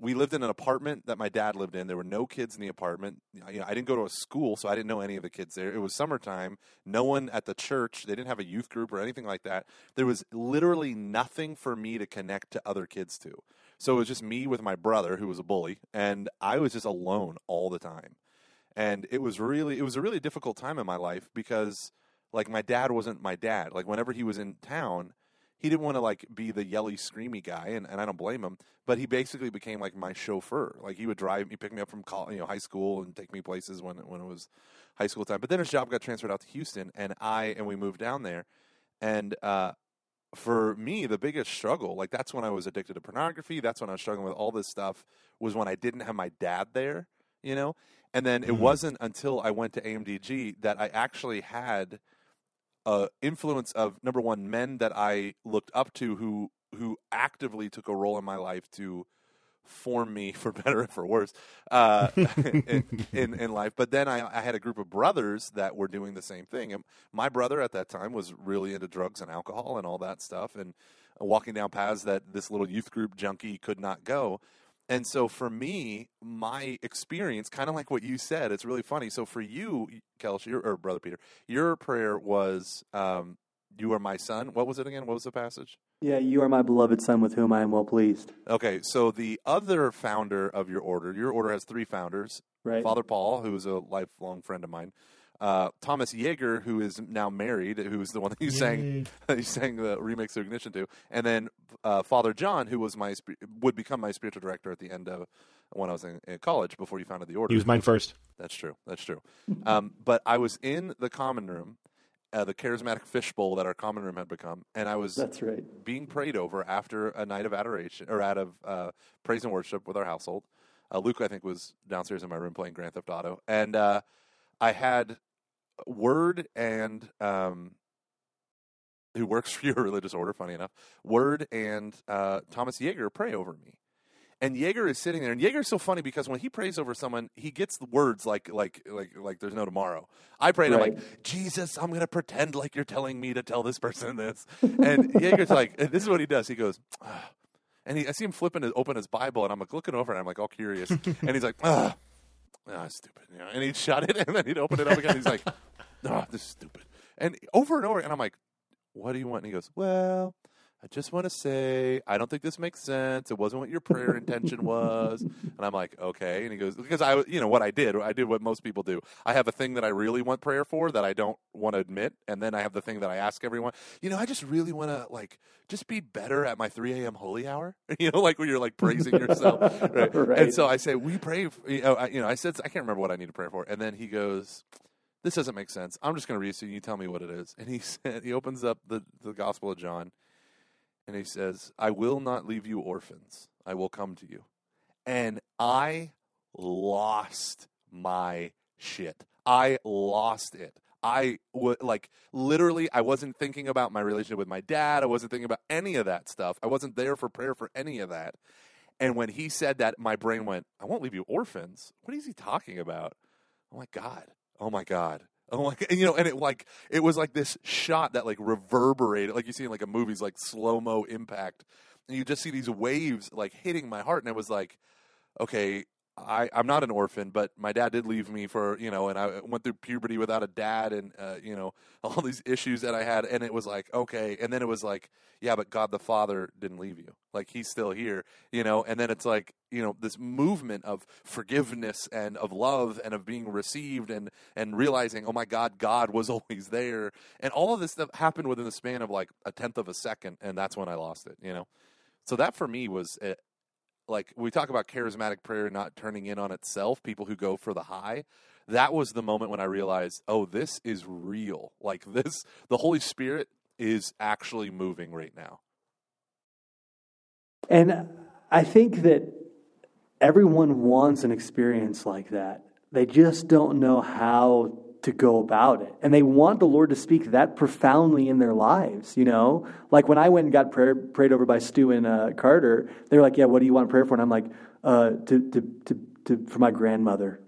we lived in an apartment that my dad lived in. There were no kids in the apartment. I didn't go to a school, so I didn't know any of the kids there. It was summertime. No one at the church. They didn't have a youth group or anything like that. There was literally nothing for me to connect to other kids to. So it was just me with my brother, who was a bully, and I was just alone all the time. And it was a really difficult time in my life because, like, my dad wasn't my dad. Like, whenever he was in town, he didn't want to like be the yelly, screamy guy, and I don't blame him. But he basically became like my chauffeur. Like he would drive, he picked me up from college, you know, high school, and take me places when it was high school time. But then his job got transferred out to Houston, and we moved down there. And for me, the biggest struggle, like that's when I was addicted to pornography. That's when I was struggling with all this stuff. Was when I didn't have my dad there, you know. And then it wasn't until I went to AMDG that I actually had influence of, number one, men that I looked up to who actively took a role in my life to form me, for better and for worse, in life. But then I had a group of brothers that were doing the same thing. And my brother at that time was really into drugs and alcohol and all that stuff, and walking down paths that this little youth group junkie could not go. And so for me, my experience, kind of like what you said, it's really funny. So for you, Kelsh, or Brother Peter, your prayer was, you are my son. What was it again? What was the passage? Yeah, you are my beloved son with whom I am well pleased. Okay, so the other founder of your order has three founders. Right. Father Paul, who is a lifelong friend of mine. Thomas Yeager, who is now married, who is the one that you sang the remix of Ignition to, and then Father John, who was would become my spiritual director at the end of when I was in college before you founded the order. He was mine first. That's true. But I was in the common room, the charismatic fishbowl that our common room had become, and I was being prayed over after a night of adoration or out of praise and worship with our household. Luke, I think, was downstairs in my room playing Grand Theft Auto, and I had Word and who works for your religious order, funny enough, Word and Thomas Yeager pray over me. And Yeager is sitting there, and Yeager's so funny because when he prays over someone, he gets the words like there's no tomorrow. I prayed, right. I'm like, Jesus, I'm going to pretend like you're telling me to tell this person this. And Yeager's like, and this is what he does. He goes, oh. And I see him flipping open his Bible, and I'm like looking over, and I'm like all curious. And he's like, ah. Oh. Ah, oh, stupid. You know, and he'd shut it, and then he'd open it up again. He's like, oh, this is stupid. And over, and I'm like, what do you want? And he goes, well, I just want to say, I don't think this makes sense. It wasn't what your prayer intention was. And I'm like, okay. And he goes, because I did what most people do. I have a thing that I really want prayer for that I don't want to admit. And then I have the thing that I ask everyone, you know, I just really want to like, just be better at my 3 a.m. holy hour, you know, like where you're like praising yourself. Right? Right. And so I say, we pray, I said, I can't remember what I need to pray for. And then he goes, this doesn't make sense. I'm just going to read it to you. You tell me what it is. And he said, he opens up the Gospel of John. And he says, I will not leave you orphans. I will come to you. And I lost my shit. I lost it. Literally, I wasn't thinking about my relationship with my dad. I wasn't thinking about any of that stuff. I wasn't there for prayer for any of that. And when he said that, my brain went, I won't leave you orphans. What is he talking about? Oh, my God. Oh my God. You know, and it was like this shot that like reverberated, like you see in like a movie's like slow mo impact, and you just see these waves like hitting my heart, and it was like, okay, I'm not an orphan, but my dad did leave me for, you know, and I went through puberty without a dad, and you know, all these issues that I had, and it was like, okay, and then it was like, yeah, but God the Father didn't leave you, like he's still here, you know, and then it's like, you know, this movement of forgiveness and of love and of being received and realizing, oh my God, God was always there. And all of this stuff happened within the span of like a tenth of a second. And that's when I lost it, you know? So that for me was it. Like we talk about charismatic prayer, not turning in on itself, people who go for the high. That was the moment when I realized, oh, this is real. Like this, the Holy Spirit is actually moving right now. And I think that everyone wants an experience like that. They just don't know how to go about it. And they want the Lord to speak that profoundly in their lives, you know? Like when I went and got prayed over by Stu and Carter, they were like, yeah, what do you want prayer for? And I'm like, for my grandmother.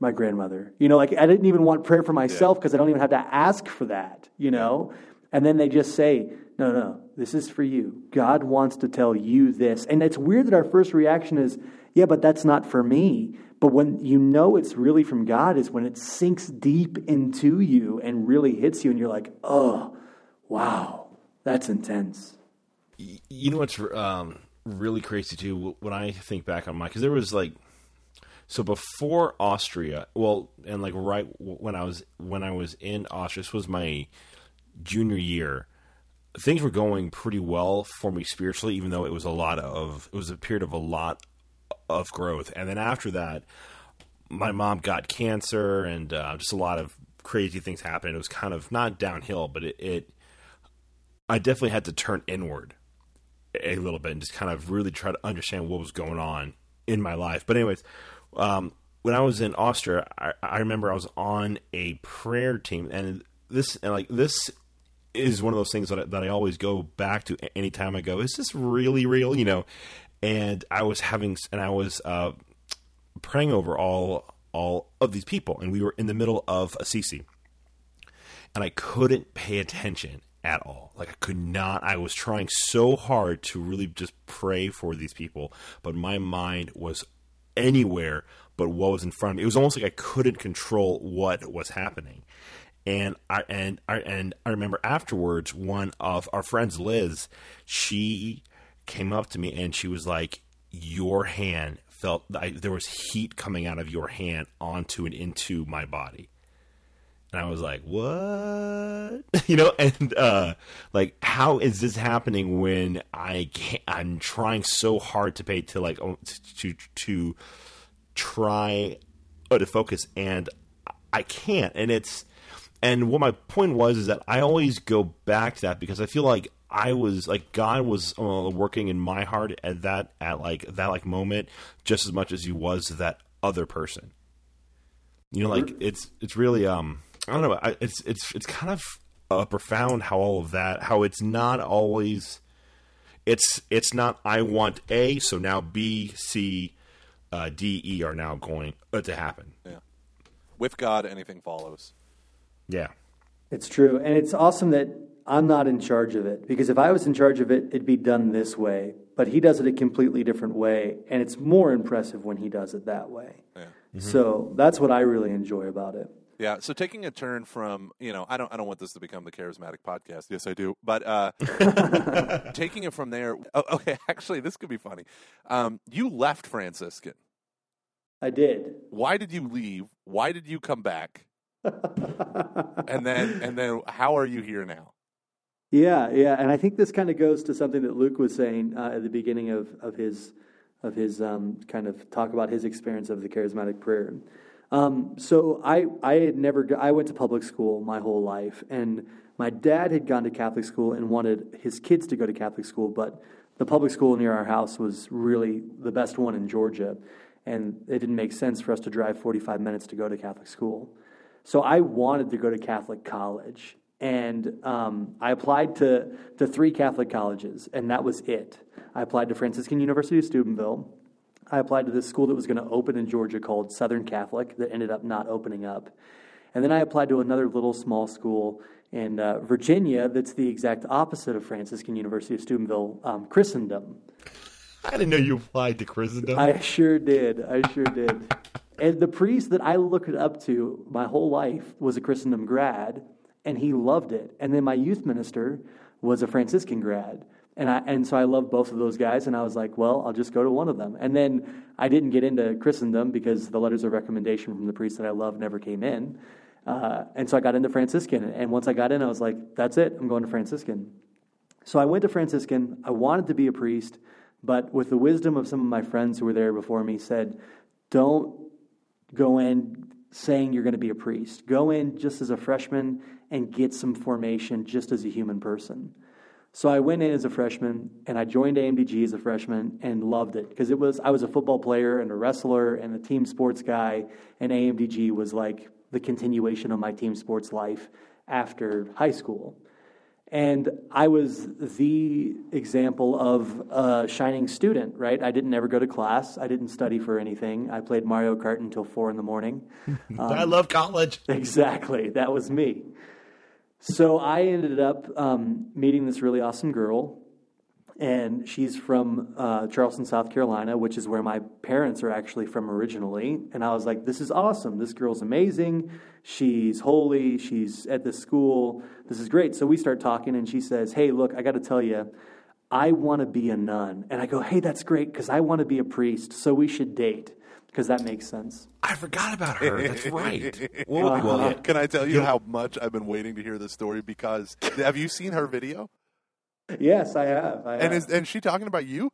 You know, like I didn't even want prayer for myself because I don't even have to ask for that, you know? And then they just say, no, this is for you. God wants to tell you this. And it's weird that our first reaction is, yeah, but that's not for me. But when you know it's really from God is when it sinks deep into you and really hits you, and you're like, oh, wow, that's intense. You know what's really crazy, too, when I think back on my, because there was like, so before Austria, well, and like right when I was in Austria, this was my junior year, things were going pretty well for me spiritually, even though it was a period of a lot of growth. And then after that, my mom got cancer, and just a lot of crazy things happened. It was kind of not downhill, but I definitely had to turn inward a little bit and just kind of really try to understand what was going on in my life. But anyways, when I was in Austria, I remember I was on a prayer team, and this is one of those things that I always go back to anytime I go, is this really real? You know, and I was praying over all of these people, and we were in the middle of Assisi, and I couldn't pay attention at all. Like, I could not. I was trying so hard to really just pray for these people, but my mind was anywhere but what was in front of me. It was almost like I couldn't control what was happening. And I remember afterwards, one of our friends, Liz, she came up to me and she was like, your hand felt, there was heat coming out of your hand onto and into my body. And I was like, what? You know, and like, how is this happening when I'm trying so hard to pay to try to focus, and I can't. And what my point was is that I always go back to that, because I feel like I was like, God was working in my heart at that moment just as much as he was that other person. You know, like, it's really, I don't know. It's kind of profound how all of that, how it's not always, it's not, I want A, so now B, C, D, E are now going to happen. Yeah. With God, anything follows. Yeah. It's true. And it's awesome that I'm not in charge of it, because if I was in charge of it, it'd be done this way, but he does it a completely different way. And it's more impressive when he does it that way. Yeah. Mm-hmm. So that's what I really enjoy about it. Yeah. So taking a turn from, you know, I don't want this to become the charismatic podcast. Yes, I do. But taking it from there. Oh, okay. Actually, this could be funny. You left Franciscan. I did. Why did you leave? Why did you come back? and then how are you here now? Yeah. And I think this kind of goes to something that Luke was saying at the beginning of his kind of talk about his experience of the charismatic prayer. So I went to public school my whole life, and my dad had gone to Catholic school and wanted his kids to go to Catholic school, but the public school near our house was really the best one in Georgia, and it didn't make sense for us to drive 45 minutes to go to Catholic school. So I wanted to go to Catholic college, and I applied to 3 Catholic colleges, and that was it. I applied to Franciscan University of Steubenville. I applied to this school that was going to open in Georgia called Southern Catholic that ended up not opening up. And then I applied to another little small school in Virginia that's the exact opposite of Franciscan University of Steubenville, Christendom. I didn't know you applied to Christendom. I sure did. And the priest that I looked up to my whole life was a Christendom grad, and he loved it. And then my youth minister was a Franciscan grad. And so I loved both of those guys, and I was like, well, I'll just go to one of them. And then I didn't get into Christendom because the letters of recommendation from the priest that I loved never came in. And so I got into Franciscan. And once I got in, I was like, that's it. I'm going to Franciscan. So I went to Franciscan. I wanted to be a priest, but with the wisdom of some of my friends who were there before me said, don't go in saying you're going to be a priest. Go in just as a freshman and get some formation just as a human person. So I went in as a freshman, and I joined AMDG as a freshman and loved it, because I was a football player and a wrestler and a team sports guy, and AMDG was like the continuation of my team sports life after high school. And I was the example of a shining student, right? I didn't ever go to class. I didn't study for anything. I played Mario Kart until 4 a.m. I love college. Exactly. That was me. So I ended up meeting this really awesome girl, and she's from Charleston, South Carolina, which is where my parents are actually from originally. And I was like, this is awesome. This girl's amazing. She's holy. She's at this school. This is great. So we start talking, and she says, hey, look, I got to tell you, I want to be a nun. And I go, hey, that's great, because I want to be a priest, so we should date. Because that makes sense. I forgot about her. That's right. Well, can I tell you how much I've been waiting to hear this story? Because have you seen her video? Yes, I have. And she talking about you?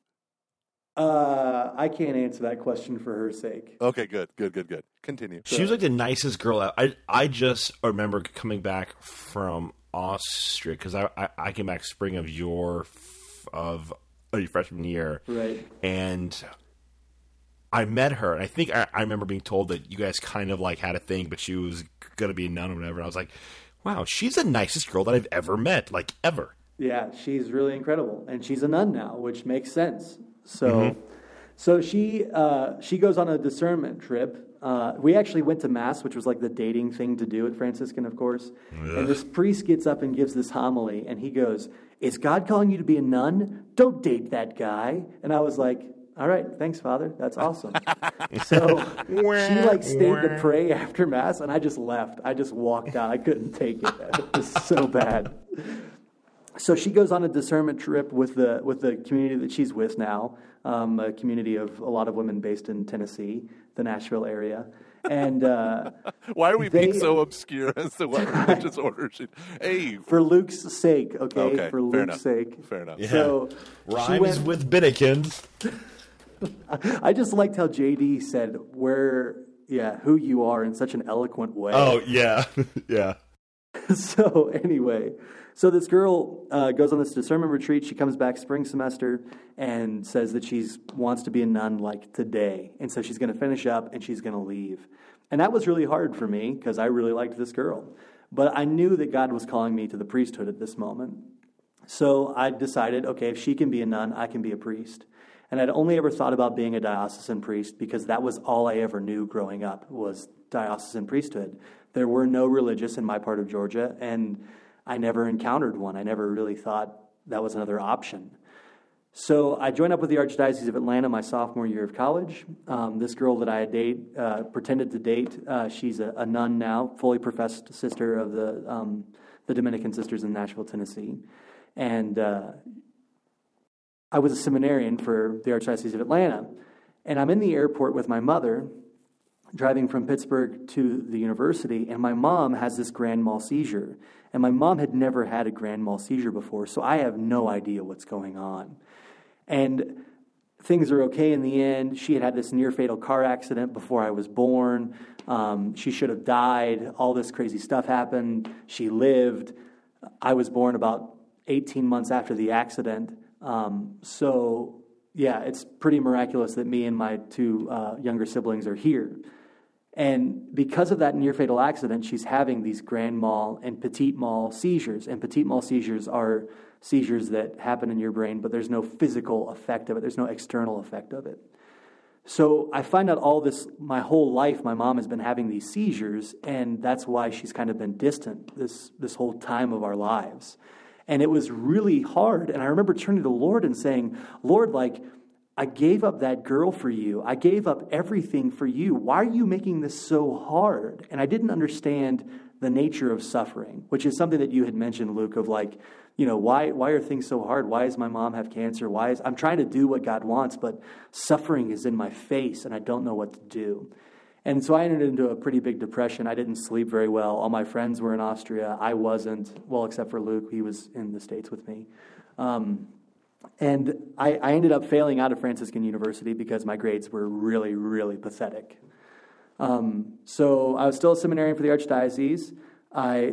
I can't answer that question for her sake. Okay, good. Continue. She was like the nicest girl out. I just remember coming back from Austria because I came back spring of your freshman year, right? And I met her, and I think I remember being told that you guys kind of like had a thing, but she was gonna be a nun or whatever. And I was like, wow, she's the nicest girl that I've ever met, like ever. Yeah, she's really incredible, and she's a nun now, which makes sense. So, So she goes on a discernment trip. We actually went to Mass, which was like the dating thing to do at Franciscan, of course. Ugh. And this priest gets up and gives this homily, and he goes, "Is God calling you to be a nun? Don't date that guy." And I was like, "All right, thanks, Father. That's awesome." So she like stayed to pray after Mass, and I just left. I just walked out. I couldn't take it. It was so bad. So she goes on a discernment trip with the community that she's with now, a community of a lot of women based in Tennessee, the Nashville area. And why are we being so obscure as to what religious order she? Hey, for Luke's sake, okay for Luke's sake, fair enough. Yeah. So rhymes with Binnikins. I just liked how JD said who you are in such an eloquent way. Oh yeah, yeah. So anyway. So this girl goes on this discernment retreat. She comes back spring semester and says that she wants to be a nun like today. And so she's going to finish up and she's going to leave. And that was really hard for me because I really liked this girl. But I knew that God was calling me to the priesthood at this moment. So I decided, okay, if she can be a nun, I can be a priest. And I'd only ever thought about being a diocesan priest because that was all I ever knew growing up was diocesan priesthood. There were no religious in my part of Georgia, and I never encountered one. I never really thought that was another option. So I joined up with the Archdiocese of Atlanta my sophomore year of college. This girl that I pretended to date, she's a nun now, fully professed sister of the Dominican Sisters in Nashville, Tennessee. And I was a seminarian for the Archdiocese of Atlanta. And I'm in the airport with my mother, driving from Pittsburgh to the university, and my mom has this grand mal seizure. And my mom had never had a grand mal seizure before, so I have no idea what's going on. And things are okay in the end. She had this near-fatal car accident before I was born. She should have died. All this crazy stuff happened. She lived. I was born about 18 months after the accident. So, yeah, it's pretty miraculous that me and my two younger siblings are here. And because of that near-fatal accident, she's having these grand mal and petit mal seizures. And petit mal seizures are seizures that happen in your brain, but there's no physical effect of it. There's no external effect of it. So I find out all this, my whole life, my mom has been having these seizures, and that's why she's kind of been distant this whole time of our lives. And it was really hard. And I remember turning to the Lord and saying, "Lord, like, I gave up that girl for you. I gave up everything for you. Why are you making this so hard?" And I didn't understand the nature of suffering, which is something that you had mentioned, Luke, of like, you know, why are things so hard? Why does my mom have cancer? I'm trying to do what God wants, but suffering is in my face and I don't know what to do. And so I entered into a pretty big depression. I didn't sleep very well. All my friends were in Austria. I wasn't, well, except for Luke. He was in the States with me. And I ended up failing out of Franciscan University because my grades were really, really pathetic. So I was still a seminarian for the Archdiocese.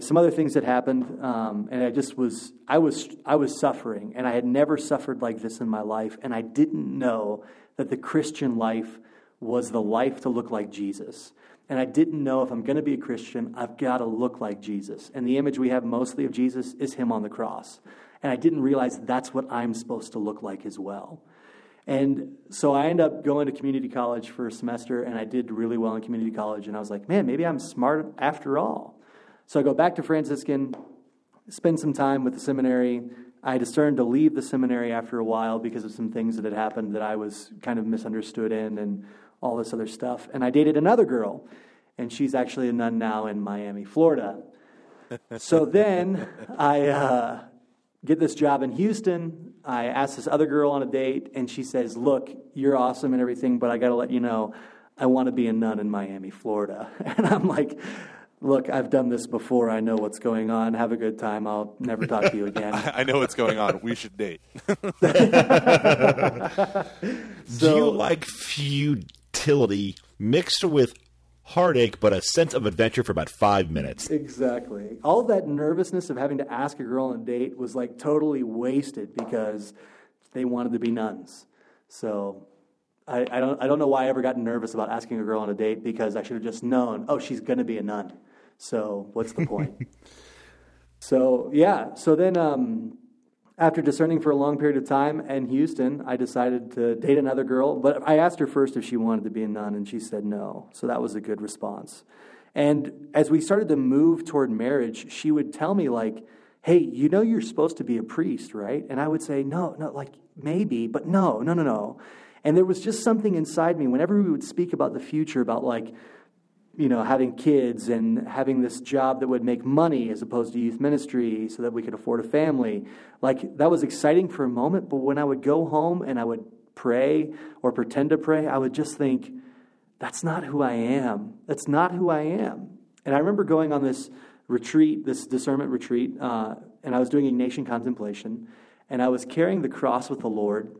Some other things had happened, and I was suffering, and I had never suffered like this in my life, and I didn't know that the Christian life was the life to look like Jesus. And I didn't know if I'm going to be a Christian, I've got to look like Jesus. And the image we have mostly of Jesus is him on the cross. And I didn't realize that's what I'm supposed to look like as well. And so I ended up going to community college for a semester, and I did really well in community college. And I was like, man, maybe I'm smart after all. So I go back to Franciscan, spend some time with the seminary. I discerned to leave the seminary after a while because of some things that had happened that I was kind of misunderstood in and all this other stuff. And I dated another girl, and she's actually a nun now in Miami, Florida. So then I... get this job in Houston. I asked this other girl on a date, and she says, "Look, you're awesome and everything, but I got to let you know, I want to be a nun in Miami, Florida." And I'm like, look, I've done this before. I know what's going on. Have a good time. I'll never talk to you again. I know what's going on. We should date. Do you like futility mixed with heartache, but a sense of adventure for about 5 minutes? Exactly. All that nervousness of having to ask a girl on a date was like totally wasted because they wanted to be nuns. So I don't know why I ever got nervous about asking a girl on a date, because I should have just known, oh, she's going to be a nun. So what's the point? So, yeah. So then after discerning for a long period of time in Houston, I decided to date another girl. But I asked her first if she wanted to be a nun, and she said no. So that was a good response. And as we started to move toward marriage, she would tell me, like, hey, you know you're supposed to be a priest, right? And I would say, no, like, maybe, but no. And there was just something inside me whenever we would speak about the future, about, like, you know, having kids and having this job that would make money as opposed to youth ministry so that we could afford a family. Like, that was exciting for a moment, but when I would go home and I would pray or pretend to pray, I would just think, that's not who I am. That's not who I am. And I remember going on this retreat, this discernment retreat, and I was doing Ignatian contemplation, and I was carrying the cross with the Lord.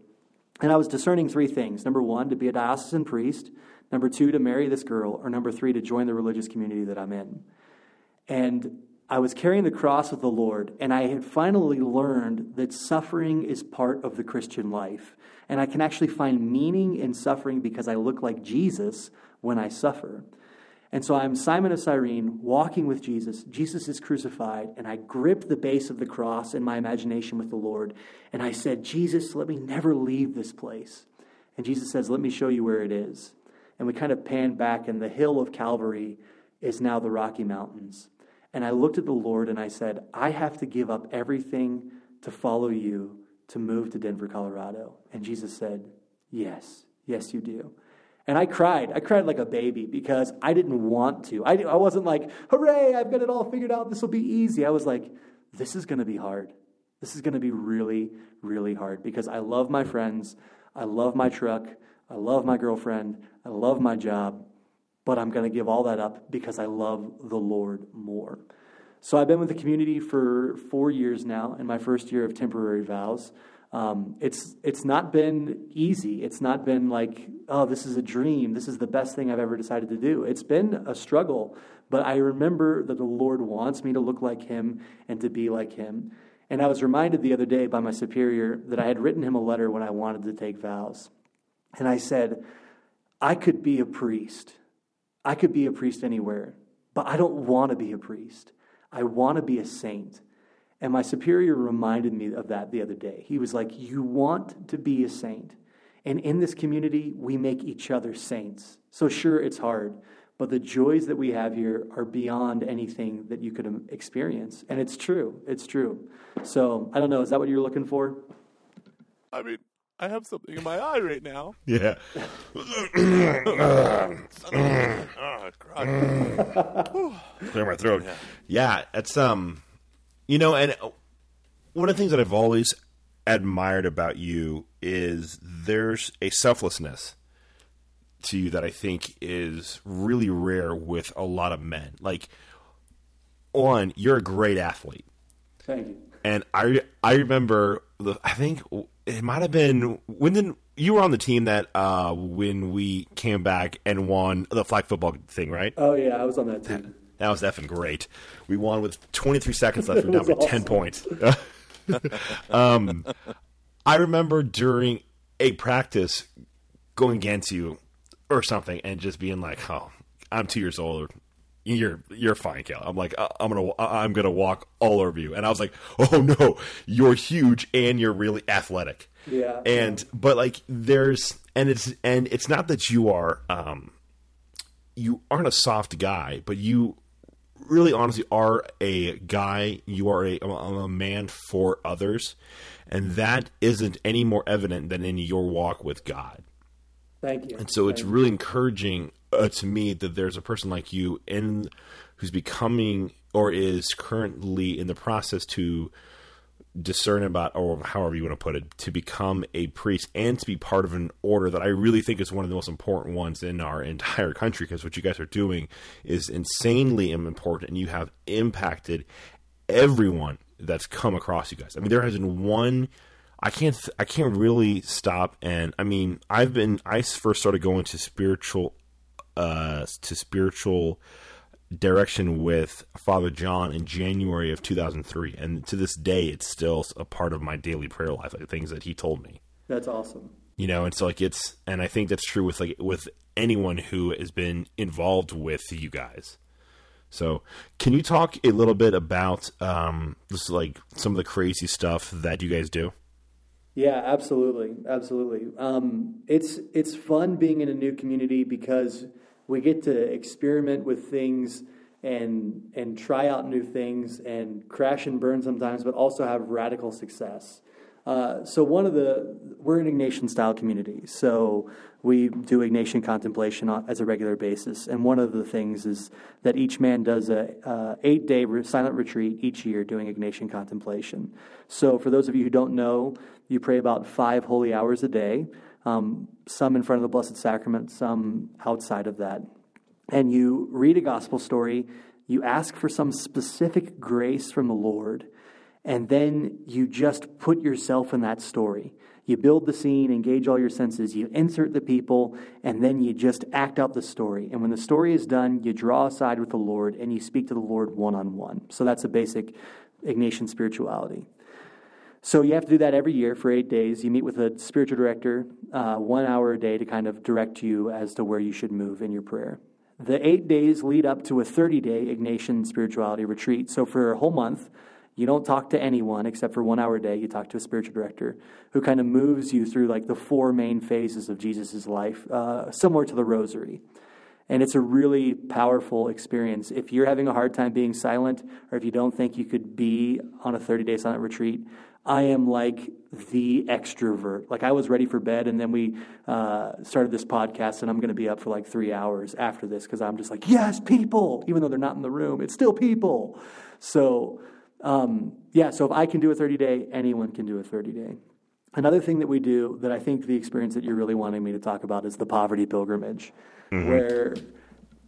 And I was discerning three things. Number one, to be a diocesan priest. Number two, to marry this girl. Or number three, to join the religious community that I'm in. And I was carrying the cross with the Lord, and I had finally learned that suffering is part of the Christian life. And I can actually find meaning in suffering because I look like Jesus when I suffer. And so I'm Simon of Cyrene, walking with Jesus. Jesus is crucified, and I grip the base of the cross in my imagination with the Lord. And I said, Jesus, let me never leave this place. And Jesus says, let me show you where it is. And we kind of pan back, and the hill of Calvary is now the Rocky Mountains. And I looked at the Lord, and I said, I have to give up everything to follow you, to move to Denver, Colorado. And Jesus said, yes, you do. And I cried. I cried like a baby because I didn't want to. I wasn't like, hooray, I've got it all figured out. This will be easy. I was like, this is going to be hard. This is going to be really, really hard because I love my friends. I love my truck. I love my girlfriend. I love my job. But I'm going to give all that up because I love the Lord more. So I've been with the community for 4 years now, in my first year of temporary vows. It's not been easy. It's not been like, oh, this is a dream. This is the best thing I've ever decided to do. It's been a struggle, but I remember that the Lord wants me to look like him and to be like him. And I was reminded the other day by my superior that I had written him a letter when I wanted to take vows. And I said, I could be a priest. I could be a priest anywhere, but I don't want to be a priest. I want to be a saint. And my superior reminded me of that the other day. He was like, you want to be a saint. And in this community, we make each other saints. So sure, it's hard, but the joys that we have here are beyond anything that you could experience. And it's true. It's true. So I don't know. Is that what you're looking for? I mean, I have something in my eye right now. Yeah. Oh, God. Clear my throat. Yeah, it's You know, and one of the things that I've always admired about you is there's a selflessness to you that I think is really rare with a lot of men. Like, one, you're a great athlete. Thank you. And I remember, I think it might have been, you were on the team that when we came back and won the flag football thing, right? Oh, yeah, I was on that team. That was effing great. We won with 23 seconds left. We're down by 10 points. I remember during a practice going against you or something and just being like, oh, I'm 2 years older. You're fine, Cal. I'm like, I'm gonna walk all over you. And I was like, oh, no, you're huge and you're really athletic. Yeah. But like there's – and it's not that you are you aren't a soft guy, but you – really honestly are a guy, you are a man for others, and that isn't any more evident than in your walk with God. Thank you. And so it's really encouraging to me that there's a person like you who's becoming or is currently in the process to discerned about, or however you want to put it, to become a priest and to be part of an order that I really think is one of the most important ones in our entire country, because what you guys are doing is insanely important, and you have impacted everyone that's come across you guys. I mean, there hasn't been one. I can't really stop. And I mean, I first started going to spiritual direction with Father John in January of 2003. And to this day, it's still a part of my daily prayer life, like things that he told me. That's awesome. You know, it's like, and I think that's true with anyone who has been involved with you guys. So can you talk a little bit about just like some of the crazy stuff that you guys do? Yeah, absolutely. Absolutely. It's fun being in a new community because we get to experiment with things and try out new things and crash and burn sometimes, but also have radical success. So we're an Ignatian style community. So we do Ignatian contemplation as a regular basis. And one of the things is that each man does a 8-day silent retreat each year doing Ignatian contemplation. So for those of you who don't know, you pray about 5 holy hours a day, some in front of the Blessed Sacrament, some outside of that. And you read a gospel story, you ask for some specific grace from the Lord, and then you just put yourself in that story. You build the scene, engage all your senses, you insert the people, and then you just act out the story. And when the story is done, you draw aside with the Lord and you speak to the Lord one-on-one. So that's a basic Ignatian spirituality. So you have to do that every year for 8 days. You meet with a spiritual director 1 hour a day to kind of direct you as to where you should move in your prayer. The 8 days lead up to a 30-day Ignatian spirituality retreat. So for a whole month, you don't talk to anyone except for 1 hour a day. You talk to a spiritual director who kind of moves you through like the 4 main phases of Jesus' life, similar to the rosary. And it's a really powerful experience. If you're having a hard time being silent, or if you don't think you could be on a 30-day silent retreat, I am like the extrovert. Like I was ready for bed, and then we started this podcast, and I'm going to be up for like 3 hours after this because I'm just like, yes, people! Even though they're not in the room, it's still people. So, so if I can do a 30-day, anyone can do a 30-day. Another thing that we do that I think the experience that you're really wanting me to talk about is the poverty pilgrimage, mm-hmm. where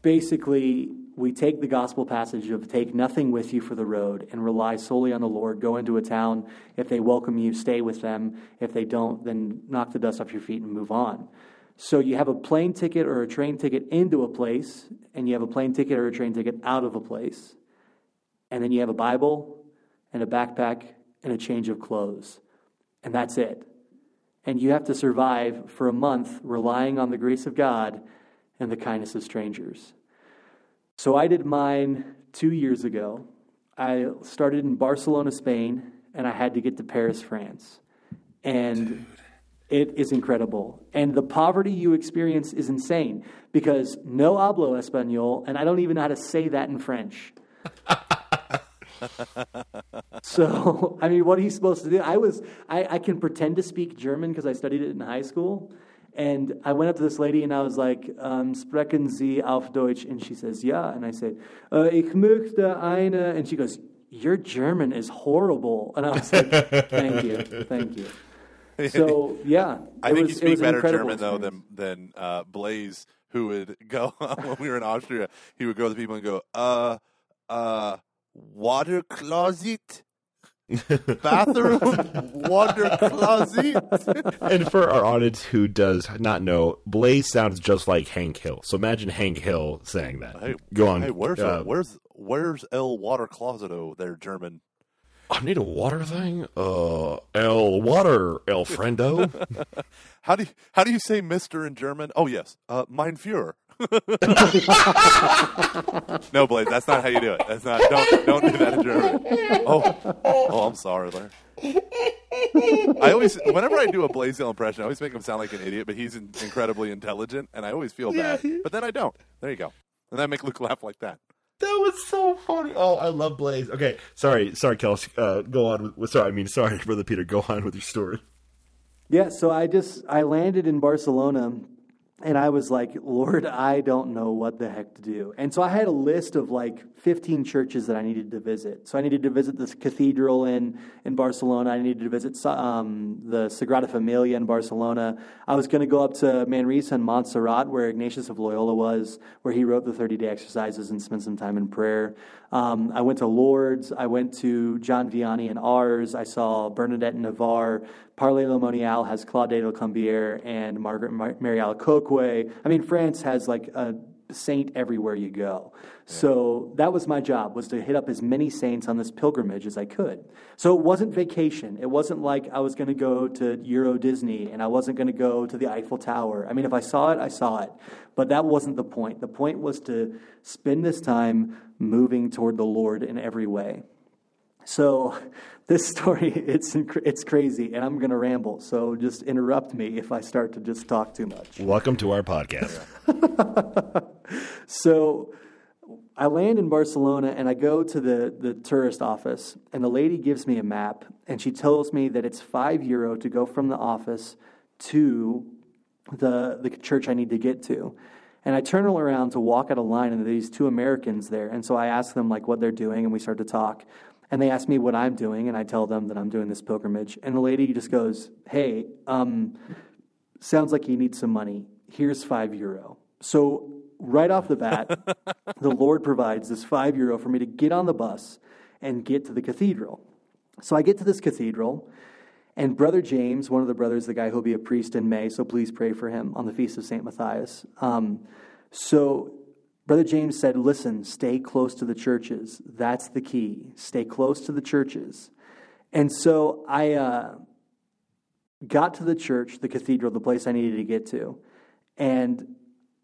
basically we take the gospel passage of take nothing with you for the road and rely solely on the Lord. Go into a town. If they welcome you, stay with them. If they don't, then knock the dust off your feet and move on. So you have a plane ticket or a train ticket into a place, and you have a plane ticket or a train ticket out of a place. And then you have a Bible and a backpack and a change of clothes. And that's it. And you have to survive for a month relying on the grace of God and the kindness of strangers. So I did mine 2 years ago. I started in Barcelona, Spain, and I had to get to Paris, France. And It is incredible. And the poverty you experience is insane because no hablo español, and I don't even know how to say that in French. So, I mean, what are you supposed to do? I can pretend to speak German because I studied it in high school. And I went up to this lady and I was like, sprechen Sie auf Deutsch? And she says, yeah. And I said, ich möchte eine. And she goes, your German is horrible. And I was like, thank you. So, yeah. I think you speak better German, experience. Though, than Blaze, who would go, when we were in Austria, he would go to people and go, water closet? Bathroom, water closet. And for our audience who does not know, Blaze sounds just like Hank Hill. So imagine Hank Hill saying that. Hey, go on. Hey, where's El Water Closeto there, German? I need a water thing. El Water, El Friendo. How do you say Mister in German? Oh yes, Mein Fuhrer. No, Blaze, that's not how you do it. That's not. Don't do that in German. Oh, I'm sorry, Larry. I always, whenever I do a Blaze Hill impression, I always make him sound like an idiot, but he's incredibly intelligent, and I always feel bad. But then I don't. There you go. And I make Luke laugh like that. That was so funny. Oh, I love Blaze. Okay, sorry, Kels. Go on. Sorry, Brother Peter. Go on with your story. Yeah. So I landed in Barcelona. And I was like, Lord, I don't know what the heck to do. And so I had a list of like 15 churches that I needed to visit. So I needed to visit this cathedral in Barcelona. I needed to visit the Sagrada Familia in Barcelona. I was going to go up to Manresa and Montserrat, where Ignatius of Loyola was, where he wrote the 30-day exercises and spent some time in prayer. I went to Lourdes. I went to John Vianney and Ars. I saw Bernadette Navarre. Parley Le Monial has Claude de Colombier and Margaret Mary Alacoque. I mean, France has like a saint everywhere you go. Yeah. So that was my job, was to hit up as many saints on this pilgrimage as I could. So it wasn't vacation. It wasn't like I was going to go to Euro Disney and I wasn't going to go to the Eiffel Tower. I mean, if I saw it, I saw it. But that wasn't the point. The point was to spend this time moving toward the Lord in every way. So this story, it's crazy, and I'm going to ramble, so just interrupt me if I start to just talk too much. Welcome to our podcast. So I land in Barcelona, and I go to the tourist office, and the lady gives me a map, and she tells me that it's €5 to go from the office to the church I need to get to. And I turn around to walk out of line, and there's these two Americans there, and so I ask them like what they're doing, and we start to talk. And they ask me what I'm doing, and I tell them that I'm doing this pilgrimage. And the lady just goes, hey, sounds like you need some money. Here's €5. So right off the bat, the Lord provides this €5 for me to get on the bus and get to the cathedral. So I get to this cathedral, and Brother James, one of the brothers, the guy who'll be a priest in May, so please pray for him on the Feast of St. Matthias. Brother James said, listen, stay close to the churches. That's the key. Stay close to the churches. And so I got to the church, the cathedral, the place I needed to get to, and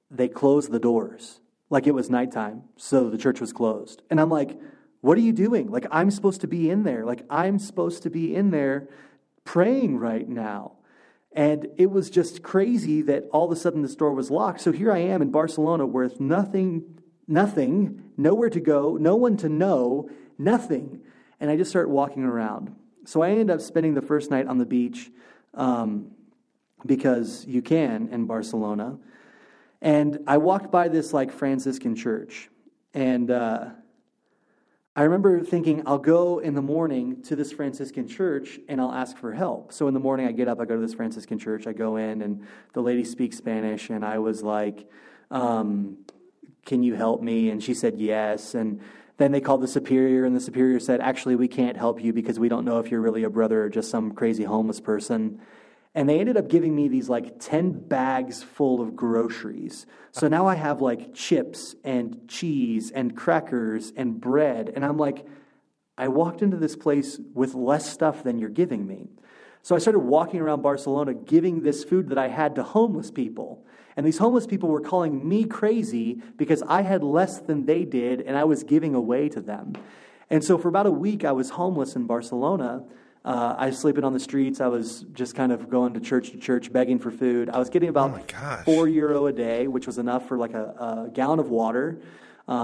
they closed the doors. Like it was nighttime, so the church was closed. And I'm like, what are you doing? Like, I'm supposed to be in there. Like, I'm supposed to be in there praying right now. And it was just crazy that all of a sudden this door was locked. So here I am in Barcelona with nothing, nowhere to go, no one to know, nothing. And I just start walking around. So I ended up spending the first night on the beach because you can in Barcelona. And I walked by this like Franciscan church. And I remember thinking, I'll go in the morning to this Franciscan church and I'll ask for help. So in the morning I get up, I go to this Franciscan church, I go in and the lady speaks Spanish and I was like, can you help me? And she said, yes. And then they called the superior and the superior said, actually, we can't help you because we don't know if you're really a brother or just some crazy homeless person. And they ended up giving me these like 10 bags full of groceries. So now I have like chips and cheese and crackers and bread. And I'm like, I walked into this place with less stuff than you're giving me. So I started walking around Barcelona giving this food that I had to homeless people. And these homeless people were calling me crazy because I had less than they did and I was giving away to them. And so for about a week, I was homeless in Barcelona. I was sleeping on the streets. I was just kind of going to church, begging for food. I was getting about €4 a day, which was enough for like a gallon of water, a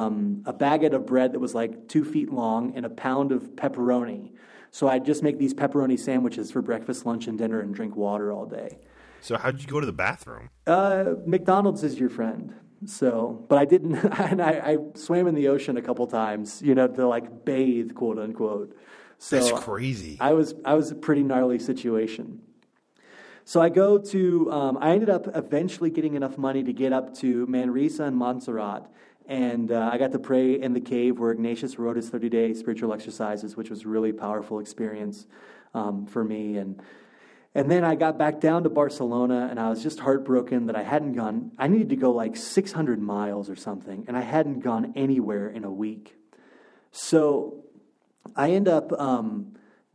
baguette of bread that was like 2 feet long, and a pound of pepperoni. So I'd just make these pepperoni sandwiches for breakfast, lunch, and dinner and drink water all day. So how did you go to the bathroom? McDonald's is your friend. So, but I didn't, and I swam in the ocean a couple times, you know, to like bathe, quote unquote. So that's crazy. I was a pretty gnarly situation. So I go to, I ended up eventually getting enough money to get up to Manresa and Montserrat. And I got to pray in the cave where Ignatius wrote his 30-day spiritual exercises, which was a really powerful experience for me. And then I got back down to Barcelona, and I was just heartbroken that I hadn't gone. I needed to go like 600 miles or something, and I hadn't gone anywhere in a week. So I end up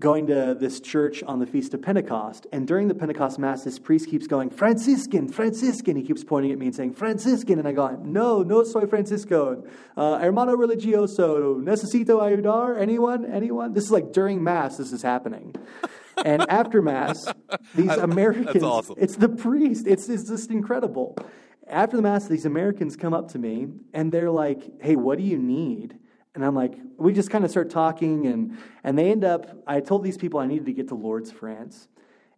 going to this church on the Feast of Pentecost, and during the Pentecost Mass, this priest keeps going, Franciscan, Franciscan. He keeps pointing at me and saying, Franciscan. And I go, no soy Francisco. Hermano religioso, necesito ayudar. Anyone? This is like during Mass, this is happening. And after Mass, these Americans, that's awesome. It's the priest. It's just incredible. After the Mass, these Americans come up to me, and they're like, hey, what do you need? And I'm like, we just kind of start talking, and they end up, I told these people I needed to get to Lourdes, France,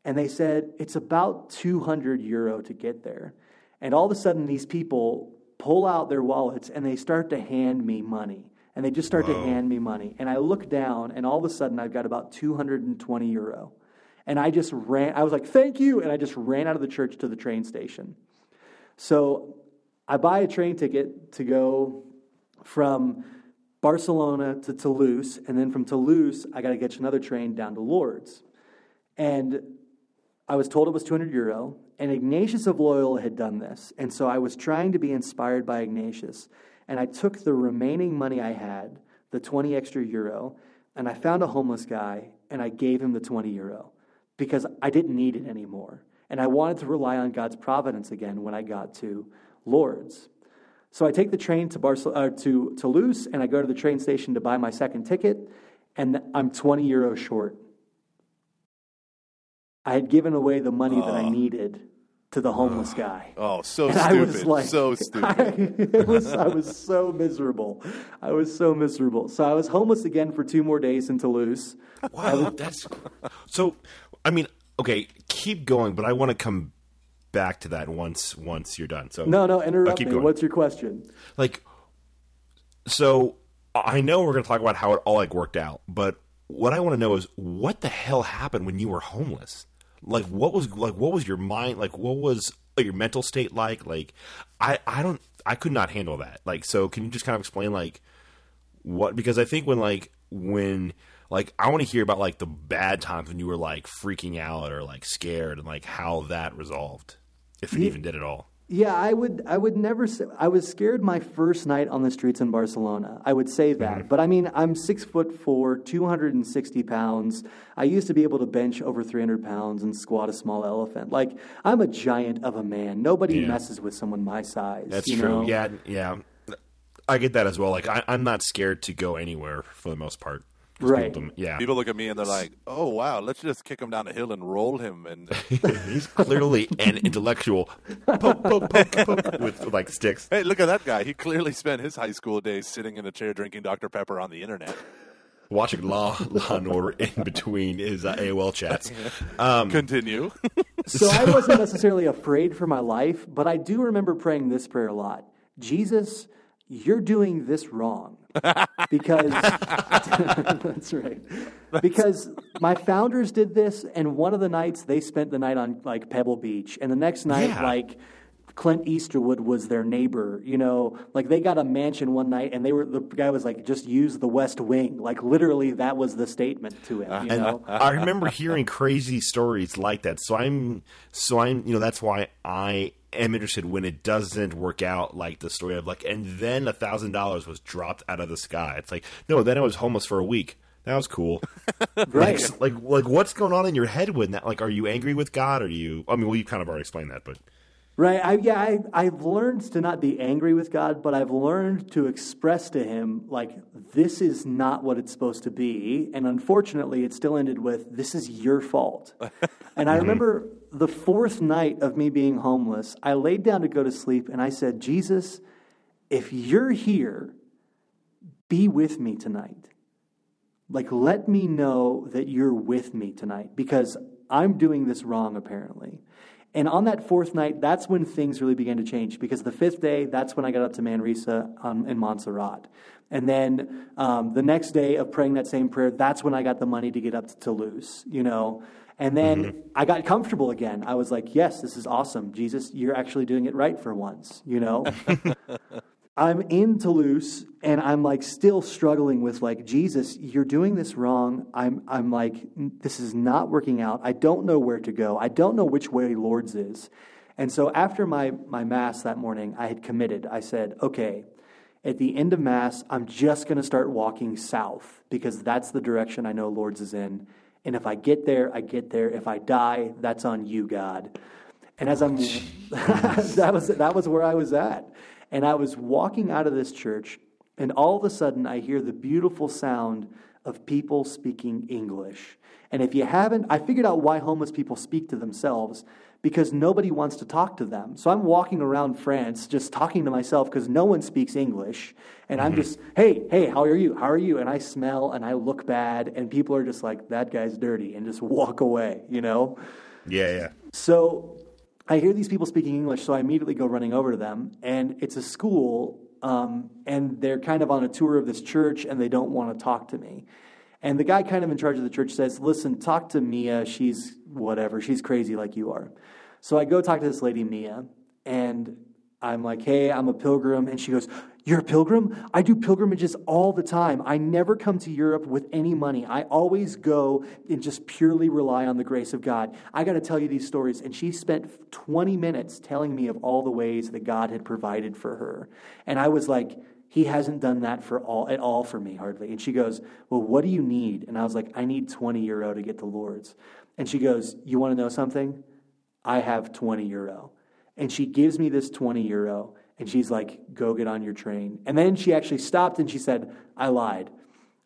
and they said, it's about €200 to get there. And all of a sudden, these people pull out their wallets, and they start to hand me money. And they just start to hand me money. And I look down, and all of a sudden, I've got about 220 euro. And I just ran. I was like, thank you. And I just ran out of the church to the train station. So I buy a train ticket to go from Barcelona to Toulouse. And then from Toulouse, I got to catch another train down to Lourdes. And I was told it was 200 euro. And Ignatius of Loyola had done this. And so I was trying to be inspired by Ignatius. And I took the remaining money I had, the 20 extra euro, and I found a homeless guy, and I gave him the 20 euro because I didn't need it anymore. And I wanted to rely on God's providence again when I got to Lourdes. So I take the train to Toulouse, and I go to the train station to buy my second ticket, and I'm 20 euro short. I had given away the money that I needed to the homeless guy. Oh, so and stupid. I was like, so stupid. I was so miserable. I was so miserable. So I was homeless again for 2 more days in Toulouse. Wow. That's so, I mean, okay, keep going, but I want to come back to that once you're done. So no, interrupt me. Going. What's your question? Like, so I know we're going to talk about how it all like worked out, but what I want to know is what the hell happened when you were homeless? Like, what was your mind? Like, what was your mental state like? Like, I could not handle that. Like, so can you just kind of explain like what, because I think when I want to hear about like the bad times when you were like freaking out or like scared and like how that resolved, if it even did at all. Yeah, I would never say I was scared my first night on the streets in Barcelona. I would say that. Mm-hmm. But I mean, I'm 6'4", 260 pounds. I used to be able to bench over 300 pounds and squat a small elephant. Like, I'm a giant of a man. Nobody messes with someone my size. That's true. Know? Yeah. I get that as well. Like, I'm not scared to go anywhere for the most part. Right. People look at me and they're like, oh, wow, let's just kick him down the hill and roll him. And he's clearly an intellectual poke, with like sticks. Hey, look at that guy. He clearly spent his high school days sitting in a chair drinking Dr. Pepper on the internet. Watching Law and Order in between his AOL chats. Continue. So I wasn't necessarily afraid for my life, but I do remember praying this prayer a lot. Jesus, you're doing this wrong. Because that's right. Because my founders did this, and one of the nights they spent the night on like Pebble Beach, and the next night like Clint Eastwood was their neighbor. You know, like they got a mansion one night, and the guy was like, "Just use the West Wing." Like literally, that was the statement to him. You know? I remember hearing crazy stories like that. So I'm. You know, that's why I'm interested when it doesn't work out, like the story of like, and then $1,000 was dropped out of the sky. It's like, no, then I was homeless for a week. That was cool. Right. Like what's going on in your head with that? Like, are you angry with God? Or do you, I mean, well, you kind of already explained that, but. Right. I've learned to not be angry with God, but I've learned to express to him, like, this is not what it's supposed to be. And unfortunately, it still ended with, this is your fault. And I remember the fourth night of me being homeless, I laid down to go to sleep, and I said, Jesus, if you're here, be with me tonight. Like, let me know that you're with me tonight, because I'm doing this wrong, apparently. And on that fourth night, that's when things really began to change, because the fifth day, that's when I got up to Manresa in Montserrat. And then the next day of praying that same prayer, that's when I got the money to get up to Toulouse, you know. And then I got comfortable again. I was like, yes, this is awesome. Jesus, you're actually doing it right for once, you know. I'm in Toulouse, and I'm like still struggling with like, Jesus, you're doing this wrong. I'm like, this is not working out. I don't know where to go. I don't know which way Lourdes is. And so after my mass that morning, I had committed. I said, okay, at the end of mass, I'm just going to start walking south because that's the direction I know Lourdes is in. And if I get there, I get there. If I die, that's on you, God. And as I'm, that was where I was at. And I was walking out of this church, and all of a sudden I hear the beautiful sound of people speaking English. And if you haven't, I figured out why homeless people speak to themselves, because nobody wants to talk to them. So I'm walking around France just talking to myself because no one speaks English. And I'm just, hey, how are you? How are you? And I smell and I look bad, and people are just like, that guy's dirty, and just walk away, you know? Yeah. So I hear these people speaking English, so I immediately go running over to them. And it's a school, and they're kind of on a tour of this church, and they don't want to talk to me. And the guy kind of in charge of the church says, listen, talk to Mia. She's whatever. She's crazy like you are. So I go talk to this lady, Mia, and I'm like, hey, I'm a pilgrim. And she goes, you're a pilgrim? I do pilgrimages all the time. I never come to Europe with any money. I always go and just purely rely on the grace of God. I got to tell you these stories. And she spent 20 minutes telling me of all the ways that God had provided for her. And I was like, he hasn't done that at all for me, hardly. And she goes, well, what do you need? And I was like, I need 20 euro to get to Lourdes. And she goes, you want to know something? I have 20 euro. And she gives me this 20 euro. And she's like, go get on your train. And then she actually stopped and she said, I lied.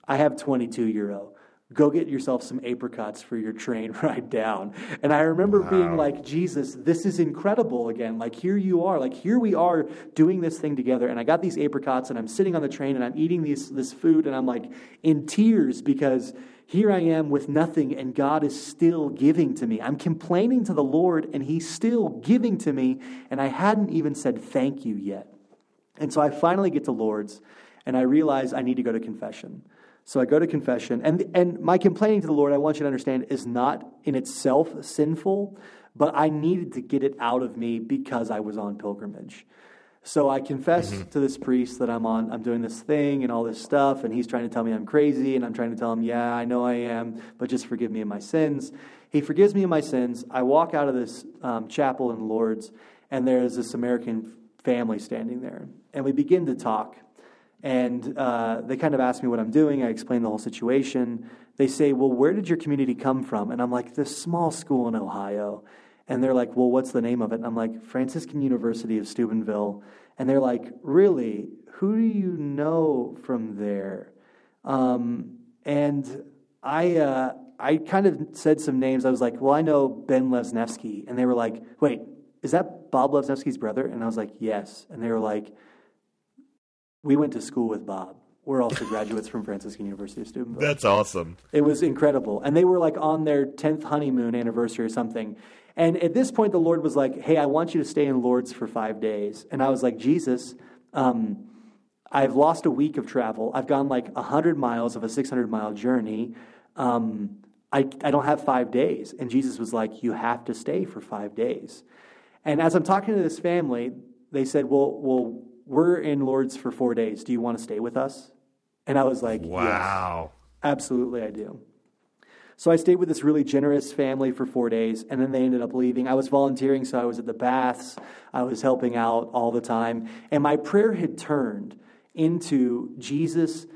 I have 22 euro. Go get yourself some apricots for your train ride down. And I remember being like, Jesus, this is incredible again. Like, here you are. Like, here we are doing this thing together. And I got these apricots and I'm sitting on the train and I'm eating this food and I'm like in tears because here I am with nothing and God is still giving to me. I'm complaining to the Lord and he's still giving to me. And I hadn't even said thank you yet. And so I finally get to Lourdes and I realize I need to go to confession. So I go to confession, and my complaining to the Lord, I want you to understand, is not in itself sinful, but I needed to get it out of me because I was on pilgrimage. So I confessed to this priest that I'm doing this thing and all this stuff, and he's trying to tell me I'm crazy, and I'm trying to tell him, yeah, I know I am, but just forgive me of my sins. He forgives me of my sins. I walk out of this chapel in Lourdes, and there's this American family standing there, and we begin to talk. And they kind of asked me what I'm doing. I explained the whole situation. They say, well, where did your community come from? And I'm like, this small school in Ohio. And they're like, well, what's the name of it? And I'm like, Franciscan University of Steubenville. And they're like, really? Who do you know from there? And I kind of said some names. I was like, well, I know Ben Lesnevsky. And they were like, wait, is that Bob Lesnevsky's brother? And I was like, yes. And they were like, we went to school with Bob. We're also graduates from Franciscan University of Steubenville. That's awesome. It was incredible. And they were like on their 10th honeymoon anniversary or something. And at this point, the Lord was like, hey, I want you to stay in Lourdes for 5 days. And I was like, Jesus, I've lost a week of travel. I've gone like 100 miles of a 600-mile journey. I don't have 5 days. And Jesus was like, you have to stay for 5 days. And as I'm talking to this family, they said, well, we're in Lourdes for 4 days. Do you want to stay with us? And I was like, wow, yes, absolutely I do. So I stayed with this really generous family for 4 days, and then they ended up leaving. I was volunteering, so I was at the baths. I was helping out all the time. And my prayer had turned into, Jesus,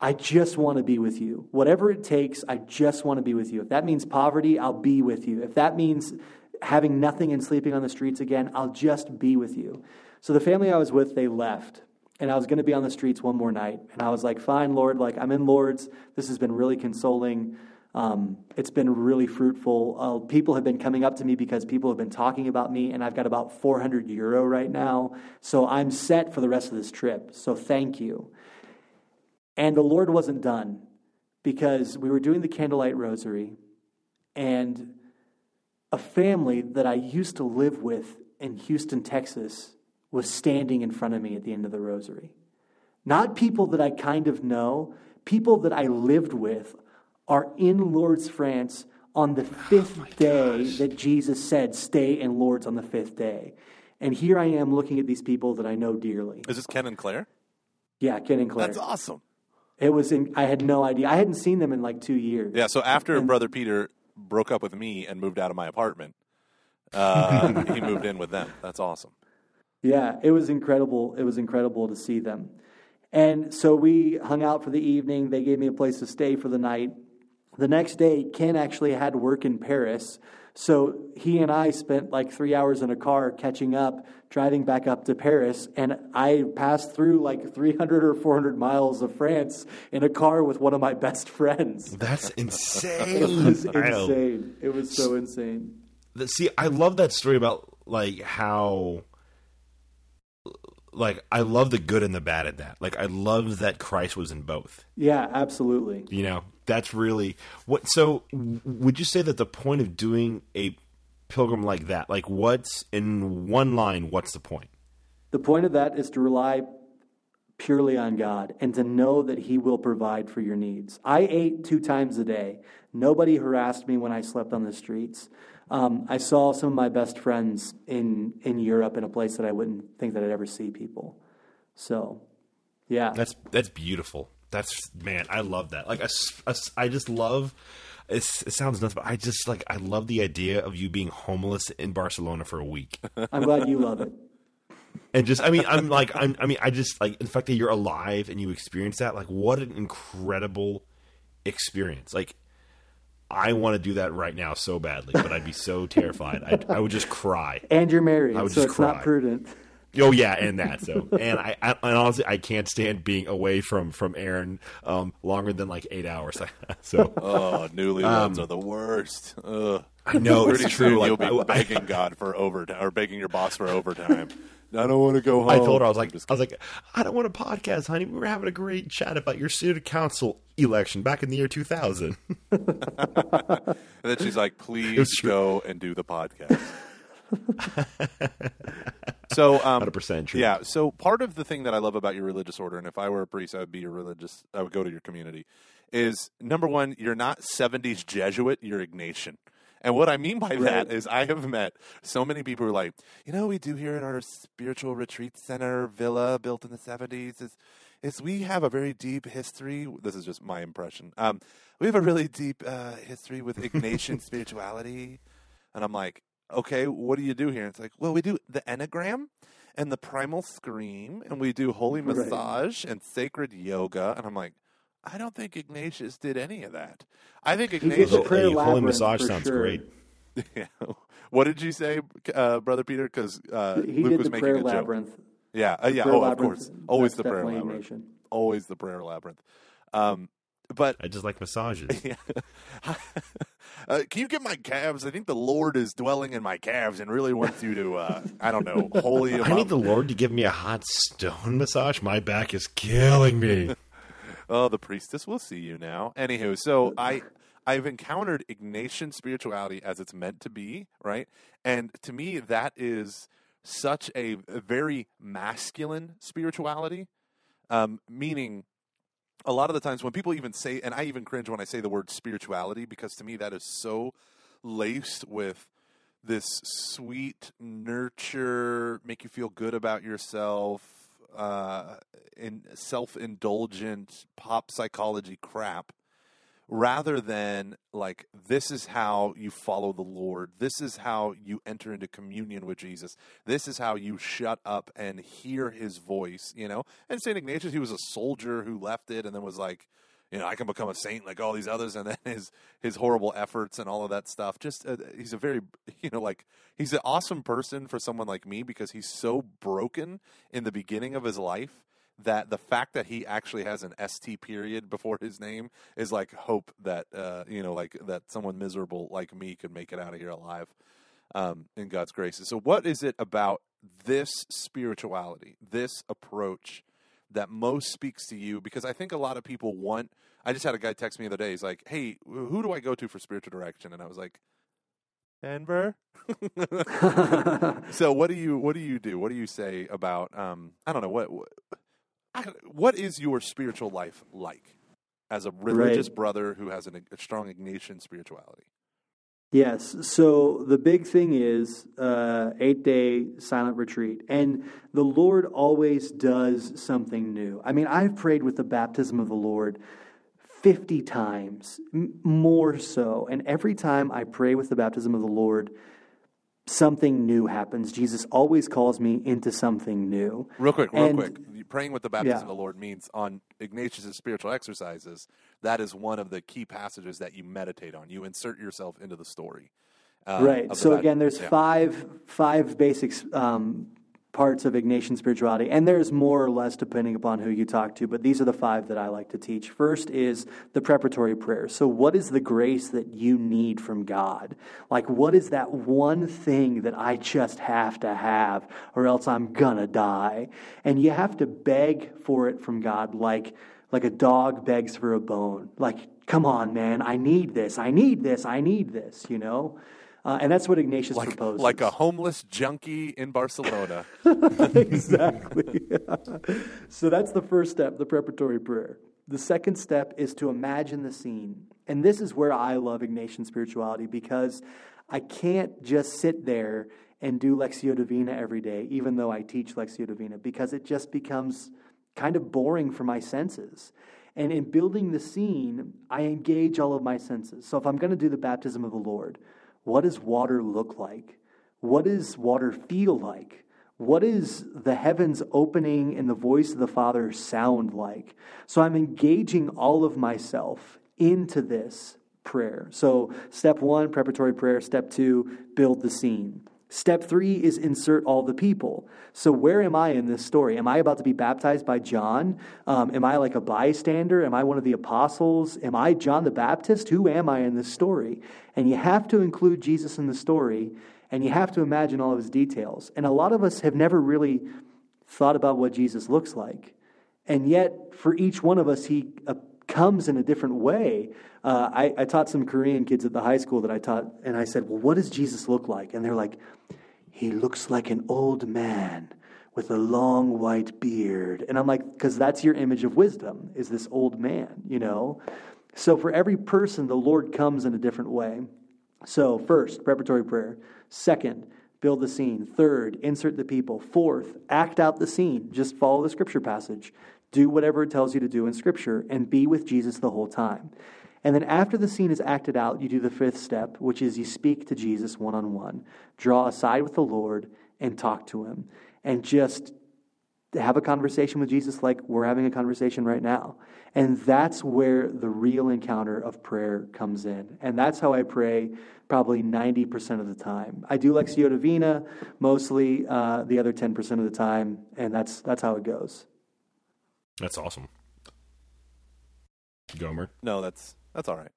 I just want to be with you. Whatever it takes, I just want to be with you. If that means poverty, I'll be with you. If that means having nothing and sleeping on the streets again, I'll just be with you. So the family I was with, they left, and I was going to be on the streets one more night. And I was like, fine, Lord, like I'm in Lourdes. This has been really consoling. It's been really fruitful. People have been coming up to me because people have been talking about me, and I've got about 400 euro right now. So I'm set for the rest of this trip. So thank you. And the Lord wasn't done, because we were doing the candlelight rosary, and a family that I used to live with in Houston, Texas, was standing in front of me at the end of the rosary. Not people that I kind of know, people that I lived with are in Lourdes, France on the fifth day that Jesus said, stay in Lourdes on the fifth day. And here I am looking at these people that I know dearly. Is this Ken and Claire? Yeah, Ken and Claire. That's awesome. It was I had no idea. I hadn't seen them in like 2 years. Yeah, so after Brother Peter broke up with me and moved out of my apartment, he moved in with them. That's awesome. Yeah, it was incredible. It was incredible to see them. And so we hung out for the evening. They gave me a place to stay for the night. The next day, Ken actually had work in Paris. So he and I spent like 3 hours in a car catching up, driving back up to Paris. And I passed through like 300 or 400 miles of France in a car with one of my best friends. That's insane. It was insane. It was so insane. See, I love that story about like how... Like, I love the good and the bad at that. Like, I love that Christ was in both. Yeah, absolutely. You know, that's really what. So, would you say that the point of doing a pilgrim like that? Like, what's, in one line, what's the point? The point of that is to rely purely on God and to know that he will provide for your needs. I ate 2 times a day. Nobody harassed me when I slept on the streets. I saw some of my best friends in Europe in a place that I wouldn't think that I'd ever see people. So, yeah. That's beautiful. That's, man, I love that. Like, I just love, it sounds nuts, but I just, like, I love the idea of you being homeless in Barcelona for a week. I'm glad you love it. And just, I mean, the fact that you're alive and you experience that, like, what an incredible experience. Like, I want to do that right now so badly, but I'd be so terrified. I would just cry. And you're married, I would so just cry. It's not prudent. Oh yeah, and that. So, and I honestly, I can't stand being away from Aaron longer than like 8 hours. So, oh, newlyweds are the worst. Ugh. I know, pretty it's true. Like, you'll be begging God for overtime, or begging your boss for overtime. I don't want to go home. I told her, I was like, I don't want a podcast, honey. We were having a great chat about your city council election back in the year 2000. And then she's like, please go and do the podcast. So 100% true. Yeah. So part of the thing that I love about your religious order, and if I were a priest, I would be your religious. I would go to your community. Is number one, you're not 70s Jesuit. You're Ignatian. And what I mean by that is I have met so many people who are like, you know, we do here at our spiritual retreat center villa built in the 70s is we have a very deep history. This is just my impression. We have a really deep history with Ignatian spirituality. And I'm like, okay, what do you do here? And it's like, well, we do the Enneagram and the Primal Scream, and we do holy massage and sacred yoga. And I'm like, I don't think Ignatius did any of that. I think Ignatius... holy massage sounds great. Yeah. What did you say, Brother Peter? Because Luke was making a joke. Yeah, yeah. Oh, of course. Always the prayer labyrinth. Always the prayer labyrinth. But I just like massages. Yeah. Can you get my calves? I think the Lord is dwelling in my calves and really wants you to, I don't know, holy... I need the Lord to give me a hot stone massage. My back is killing me. Oh, the priestess will see you now. Anywho, so I've encountered Ignatian spirituality as it's meant to be, right? And to me, that is such a very masculine spirituality, meaning a lot of the times when people even say, and I even cringe when I say the word spirituality, because to me that is so laced with this sweet nurture, make you feel good about yourself, in self-indulgent pop psychology crap, rather than like, this is how you follow the Lord. This is how you enter into communion with Jesus. This is how you shut up and hear his voice, you know? And St. Ignatius, he was a soldier who left it and then was like, you know, I can become a saint like all these others. And then his horrible efforts and all of that stuff. Just, he's a very, you know, like, he's an awesome person for someone like me because he's so broken in the beginning of his life that the fact that he actually has an ST period before his name is like hope that, you know, like that someone miserable like me could make it out of here alive in God's grace. So what is it about this spirituality, this approach, that most speaks to you? Because I think a lot of people want... I just had a guy text me the other day. He's like, hey, who do I go to for spiritual direction? And I was like, Denver? So what do you do? What do you say about... I don't know. What is your spiritual life like as a religious brother who has a strong Ignatian spirituality? Yes. So the big thing is 8-day silent retreat. And the Lord always does something new. I mean, I've prayed with the baptism of the Lord 50 times, more so. And every time I pray with the baptism of the Lord, something new happens. Jesus always calls me into something new. Real quick. Praying with the baptism of the Lord means on Ignatius' spiritual exercises, that is one of the key passages that you meditate on. You insert yourself into the story. So again, there's five basic parts of Ignatian spirituality, and there's more or less depending upon who you talk to, but these are the 5 that I like to teach. First is the preparatory prayer. So what is the grace that you need from God? Like, what is that one thing that I just have to have or else I'm gonna die? And you have to beg for it from God like a dog begs for a bone. Like, come on, man, I need this, you know? And that's what Ignatius proposed. Like a homeless junkie in Barcelona. Exactly. So that's the first step, the preparatory prayer. The second step is to imagine the scene. And this is where I love Ignatian spirituality, because I can't just sit there and do Lectio Divina every day, even though I teach Lectio Divina, because it just becomes kind of boring for my senses. And in building the scene, I engage all of my senses. So if I'm going to do the baptism of the Lord, what does water look like? What does water feel like? What is the heavens opening and the voice of the Father sound like? So I'm engaging all of myself into this prayer. So step one, preparatory prayer. Step two, build the scene. Step three is insert all the people. So where am I in this story? Am I about to be baptized by John? Am I like a bystander? Am I one of the apostles? Am I John the Baptist? Who am I in this story? And you have to include Jesus in the story, and you have to imagine all of his details. And a lot of us have never really thought about what Jesus looks like. And yet, for each one of us, he comes in a different way. I taught some Korean kids at the high school that I taught, and I said, well, what does Jesus look like? And they're like, he looks like an old man with a long white beard. And I'm like, because that's your image of wisdom, is this old man, you know? So for every person, the Lord comes in a different way. So first, preparatory prayer. Second, build the scene. Third, insert the people. Fourth, act out the scene. Just follow the scripture passage. Do whatever it tells you to do in scripture, and be with Jesus the whole time. And then after the scene is acted out, you do the fifth step, which is you speak to Jesus one-on-one. Draw aside with the Lord and talk to him. And just have a conversation with Jesus like we're having a conversation right now. And that's where the real encounter of prayer comes in. And that's how I pray probably 90% of the time. I do Lectio Divina mostly the other 10% of the time, and that's how it goes. That's awesome. Gomer? No, that's all right.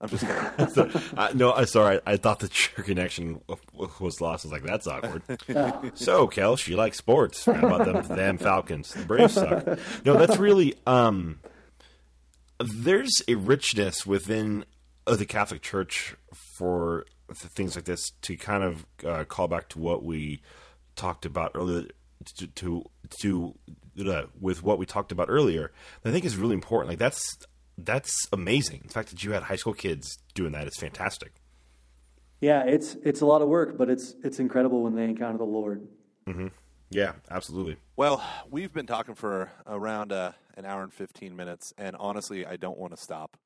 I'm just kidding. Sorry. I thought that your connection was lost. I was like, that's awkward. So, Kel, she likes sports. How about them Falcons? The Braves suck. No, that's really... there's a richness within the Catholic Church for things like this to kind of call back to what we talked about earlier, with what we talked about earlier, I think is really important. Like that's amazing. The fact that you had high school kids doing that is fantastic. Yeah, it's a lot of work, but it's incredible when they encounter the Lord. Mm-hmm. Yeah, absolutely. Well, we've been talking for around an hour and 15 minutes, and honestly, I don't want to stop.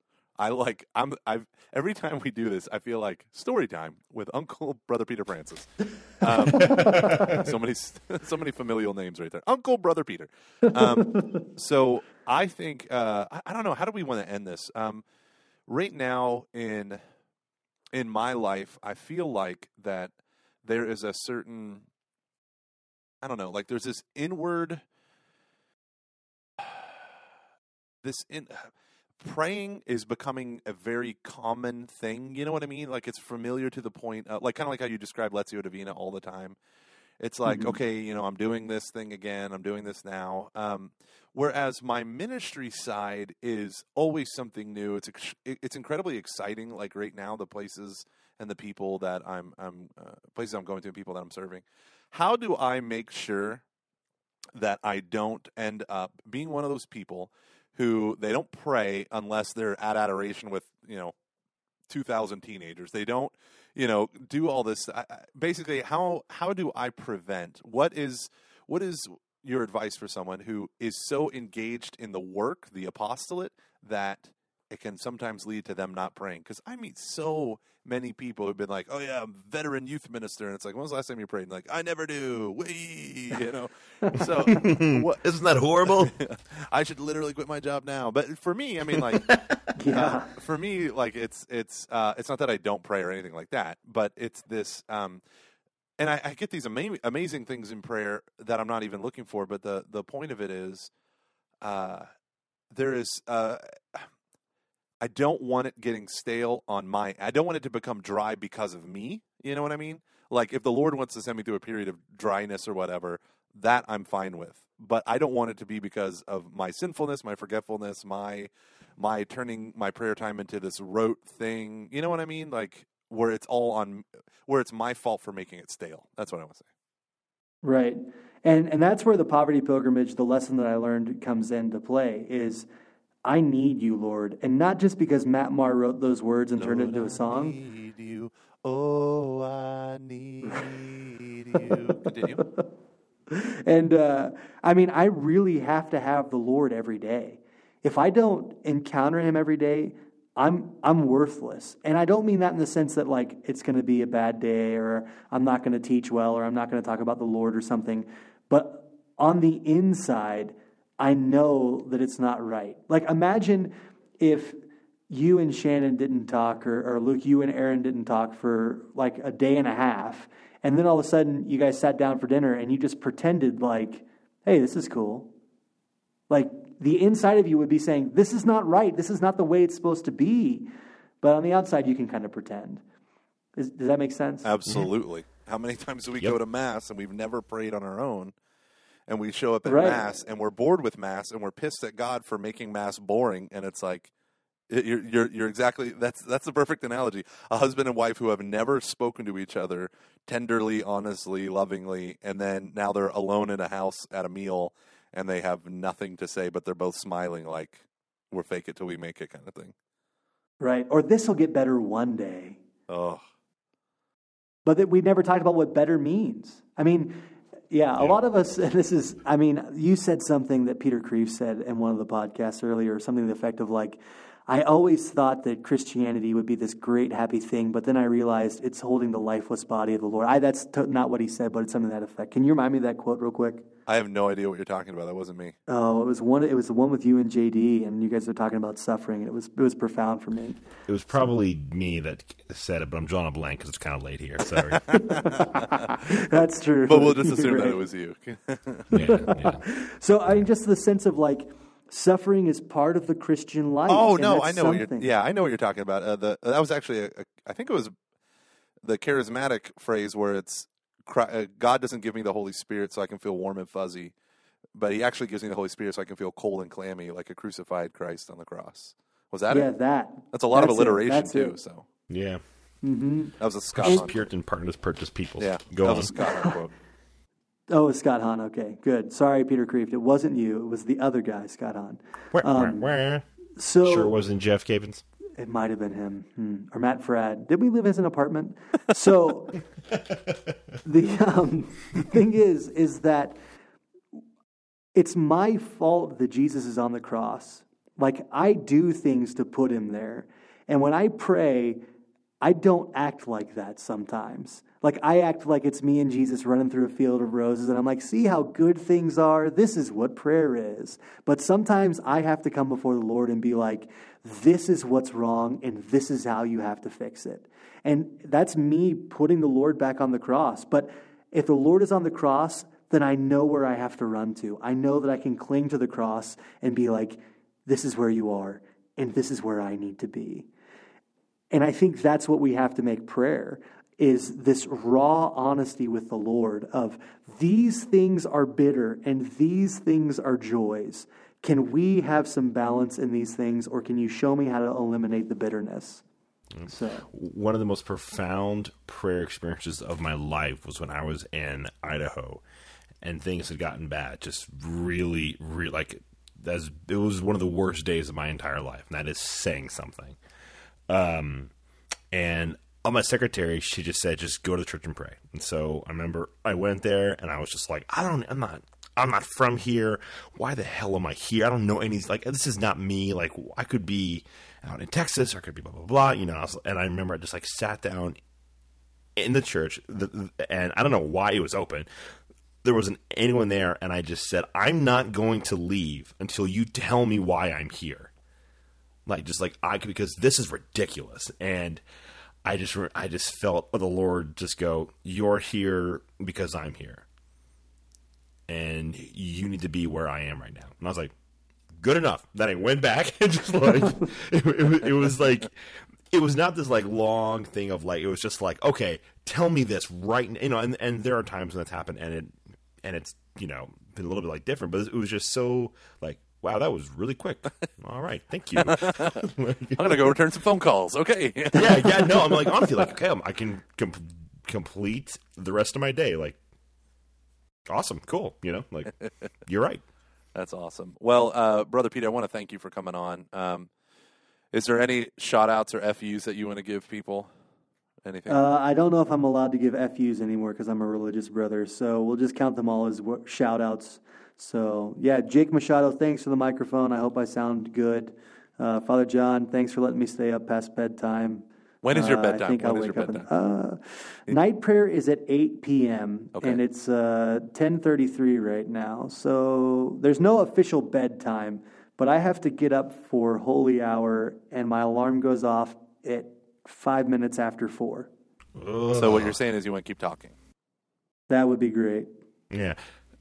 Every time we do this, I feel like story time with Uncle Brother Peter Francis. So many familial names right there. Uncle Brother Peter. So I think, I don't know, how do we want to end this? Right now in my life, I feel like that there is a certain, I don't know, like there's this inward, praying is becoming a very common thing. You know what I mean? Like it's familiar to the point, like kind of like how you describe Lectio Divina all the time. It's like, mm-hmm. Okay, you know, I'm doing this thing again. I'm doing this now. Whereas my ministry side is always something new. It's incredibly exciting. Like right now, the places and the people that places I'm going to and people that I'm serving. How do I make sure that I don't end up being one of those people who they don't pray unless they're at adoration with, you know, 2,000 teenagers. They don't, you know, do all this. Basically, how do I prevent? What is your advice for someone who is so engaged in the work, the apostolate, that it can sometimes lead to them not praying? Because I meet so many people who've been like, oh, yeah, I'm veteran youth minister. And it's like, when was the last time you prayed? And like, I never do. Wee! You know? So, isn't that horrible? I should literally quit my job now. But for me, I mean, like, for me, like, it's not that I don't pray or anything like that, but it's this, and I get these amazing things in prayer that I'm not even looking for. But the point of it is, there is, I don't want it getting stale on my – I don't want it to become dry because of me. You know what I mean? Like if the Lord wants to send me through a period of dryness or whatever, that I'm fine with. But I don't want it to be because of my sinfulness, my forgetfulness, my turning my prayer time into this rote thing. You know what I mean? Like where it's all on, where it's my fault for making it stale. That's what I want to say. Right. And that's where the poverty pilgrimage, the lesson that I learned, comes into play, is I need you, Lord. And not just because Matt Maher wrote those words and Lord, turned it into a song. I need you. Oh, I need you. Continue. And, I mean, I really have to have the Lord every day. If I don't encounter him every day, I'm worthless. And I don't mean that in the sense that, like, it's going to be a bad day or I'm not going to teach well or I'm not going to talk about the Lord or something. But on the inside, I know that it's not right. Like, imagine if you and Shannon didn't talk or Luke, you and Aaron didn't talk for, like, a day and a half. And then all of a sudden you guys sat down for dinner and you just pretended like, hey, this is cool. Like, the inside of you would be saying, this is not right. This is not the way it's supposed to be. But on the outside, you can kind of pretend. Does that make sense? Absolutely. Yeah. How many times do we go to Mass and we've never prayed on our own, and we show up at Mass and we're bored with Mass and we're pissed at God for making Mass boring, and it's like, you're exactly, that's the perfect analogy. A husband and wife who have never spoken to each other tenderly, honestly, lovingly, and then now they're alone in a house at a meal, and they have nothing to say, but they're both smiling like we're fake it till we make it kind of thing. Right. Or this will get better one day. Oh. But that we never talked about what better means. I mean, yeah, a lot of us, and this is, I mean, you said something that Peter Kreef said in one of the podcasts earlier, something to the effect of like, I always thought that Christianity would be this great happy thing, but then I realized it's holding the lifeless body of the Lord. That's not what he said, but it's something to that effect. Can you remind me of that quote real quick? I have no idea what you're talking about. That wasn't me. Oh, it was the one with you and JD, and you guys were talking about suffering, and it was profound for me. It was probably me that said it, but I'm drawing a blank because it's kind of late here. Sorry. That's true. But we'll just assume that it was you. Yeah. So I mean, just the sense of like suffering is part of the Christian life. Oh no, I know what you're. Yeah, I know what you're talking about. That was actually I think it was the charismatic phrase where it's, God doesn't give me the Holy Spirit so I can feel warm and fuzzy, but he actually gives me the Holy Spirit so I can feel cold and clammy like a crucified Christ on the cross. Was that it? Yeah, that's a lot of alliteration too. So yeah, that was a Scott Hahn. Puritan partners purchase people. Yeah, go on. That was a Scott Hahn quote. Oh, it's Scott Hahn. Okay, good. Sorry, Peter Kreeft. It wasn't you. It was the other guy, Scott Hahn. So sure, it wasn't Jeff Capens. It might have been him or Matt Farad. Did we live as an apartment? So the thing is that it's my fault that Jesus is on the cross. Like, I do things to put him there. And when I pray, I don't act like that sometimes. Like, I act like it's me and Jesus running through a field of roses, and I'm like, see how good things are? This is what prayer is. But sometimes I have to come before the Lord and be like, this is what's wrong, and this is how you have to fix it. And that's me putting the Lord back on the cross. But if the Lord is on the cross, then I know where I have to run to. I know that I can cling to the cross and be like, this is where you are, and this is where I need to be. And I think that's what we have to make prayer, is this raw honesty with the Lord of, these things are bitter and these things are joys. Can we have some balance in these things, or can you show me how to eliminate the bitterness? So, one of the most profound prayer experiences of my life was when I was in Idaho and things had gotten bad. Just really, really, like, it was one of the worst days of my entire life, and that is saying something. And on my secretary, she just said, just go to church and pray. And so I remember I went there and I was just like, I'm not from here. Why the hell am I here? I don't know any, like, this is not me. Like, I could be out in Texas, or I could be blah, blah, blah. You know, and I remember I just like sat down in the church, and I don't know why it was open. There wasn't anyone there. And I just said, I'm not going to leave until you tell me why I'm here. Like, just like because this is ridiculous. And I just felt the Lord just go, you're here because I'm here, and you need to be where I am right now. And I was like, good enough. Then I went back and just like, it was like, it was not this like long thing of like, it was just like, okay, tell me this right now. You know, and there are times when that's happened, and it's, you know, been a little bit like different, but it was just so like, Wow, that was really quick. All right, thank you. I'm gonna go return some phone calls. Okay. No, I'm like honestly, like okay, I can complete the rest of my day. Like, awesome, cool. You know, like you're right. That's awesome. Well, Brother Peter, I want to thank you for coming on. Is there any shout-outs or FUs that you want to give people? Anything? I don't know if I'm allowed to give FUs anymore because I'm a religious brother, so we'll just count them all as shout-outs. So, yeah, Jake Machado, thanks for the microphone. I hope I sound good. Father John, thanks for letting me stay up past bedtime. When is your bedtime? I think I'll wake up. Night prayer is at 8 p.m., okay. And it's 10:33 right now. So there's no official bedtime, but I have to get up for holy hour, and my alarm goes off at 5 minutes after 4. Ugh. So what you're saying is you want to keep talking. That would be great. Yeah.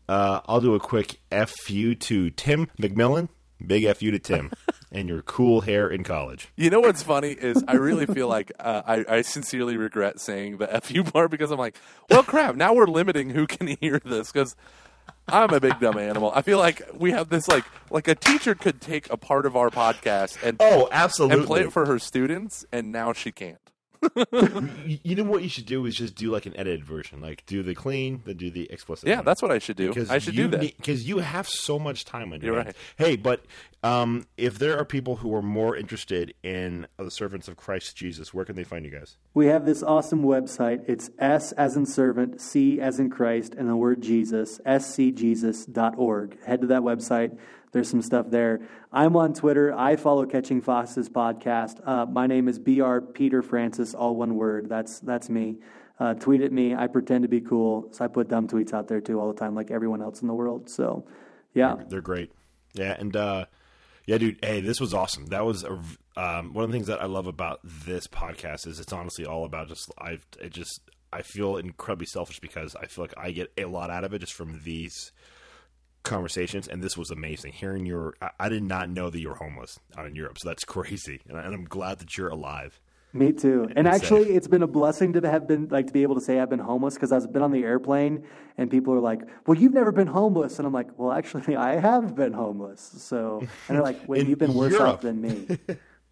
I'll do a quick FU to Tim McMillan. Big FU to Tim and your cool hair in college. You know what's funny is I really feel like I sincerely regret saying the FU part because I'm like, well, crap, now we're limiting who can hear this because – I'm a big dumb animal. I feel like we have this like a teacher could take a part of our podcast and absolutely and play it for her students, and now she can't. You know what you should do is just do like an edited version, like do the clean, then do the explicit. Yeah, that's what I should do. I should do that because you have so much time on your hands. Hey, but if there are people who are more interested in the Servants of Christ Jesus, where can they find you guys? We have this awesome website. It's S as in servant, C as in Christ, and the word Jesus, scjesus.org. Head to that website. There's some stuff there. I'm on Twitter. I follow Catching Fox's podcast. My name is Br. Peter Francis, all one word. That's me. Tweet at me. I pretend to be cool, so I put dumb tweets out there too all the time, like everyone else in the world. So, yeah, they're great. Yeah, and yeah, dude. Hey, this was awesome. That was one of the things that I love about this podcast is it's honestly all about just I feel incredibly selfish because I feel like I get a lot out of it just from these conversations, and this was amazing. Hearing your, I did not know that you were homeless out in Europe, so that's crazy, and I'm glad that you're alive. Me too. And actually, safe. It's been a blessing to have been to be able to say I've been homeless because I've been on the airplane, and people are like, "Well, you've never been homeless," and I'm like, "Well, actually, I have been homeless." So, and they're like, "Wait, you've been worse off than me."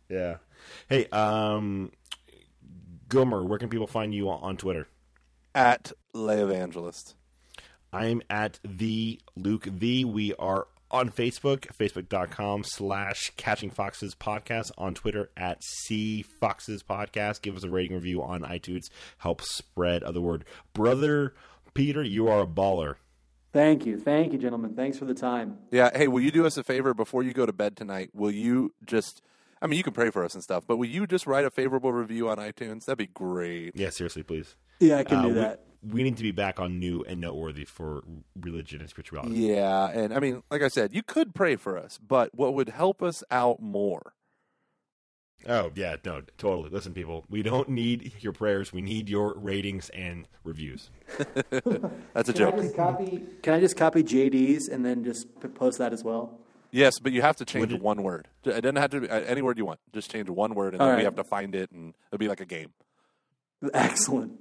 Yeah. Hey, Gomer, where can people find you on Twitter? At Lay Evangelist. I'm at the Luke V. We are on Facebook, facebook.com/Catching Foxes Podcast. On Twitter at @CFoxesPodcast. Give us a rating review on iTunes. Help spread the word. Brother Peter, you are a baller. Thank you. Thank you, gentlemen. Thanks for the time. Yeah. Hey, will you do us a favor before you go to bed tonight? Will you just... I mean, you can pray for us and stuff, but will you just write a favorable review on iTunes? That'd be great. Yeah, seriously, please. Yeah, I can do that. We need to be back on new and noteworthy for religion and spirituality. Yeah, and I mean, like I said, you could pray for us, but what would help us out more? Oh, yeah, no, totally. Listen, people, we don't need your prayers. We need your ratings and reviews. That's a joke. Can I just copy JD's and then just post that as well? Yes, but you have to change one word. It doesn't have to be any word you want. Just change one word, and then we have to find it, and it'll be like a game. Excellent.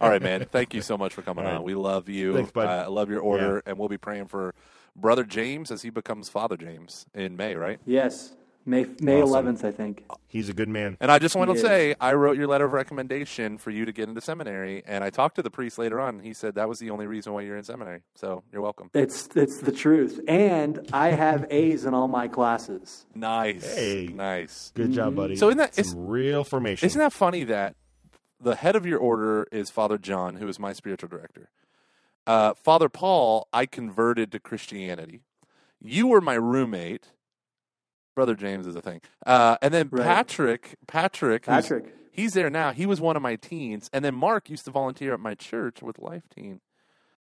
All right, man. Thank you so much for coming on. We love you. Thanks, bud. I love your order, and we'll be praying for Brother James as he becomes Father James in May, right? Yes, May awesome. 11th, I think. He's a good man. And I just want to say, I wrote your letter of recommendation for you to get into seminary, and I talked to the priest later on. And he said that was the only reason why you're in seminary. So you're welcome. It's the truth, and I have A's in all my classes. Nice, nice, good job, buddy. So isn't that real formation? Isn't that funny that the head of your order is Father John, who is my spiritual director. Father Paul, I converted to Christianity. You were my roommate. Brother James is a thing. And then Patrick. He's there now. He was one of my teens. And then Mark used to volunteer at my church with Life Teen.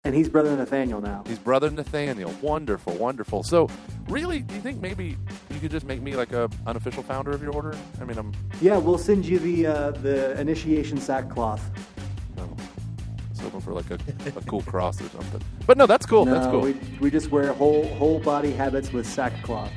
And he's Brother Nathaniel now. He's Brother Nathaniel. Wonderful, wonderful. So, really, do you think maybe you could just make me like a unofficial founder of your order? I mean, yeah, we'll send you the initiation sackcloth. No. I was hoping for like a cool cross or something. But no, that's cool. No, that's cool. We just wear whole body habits with sackcloth.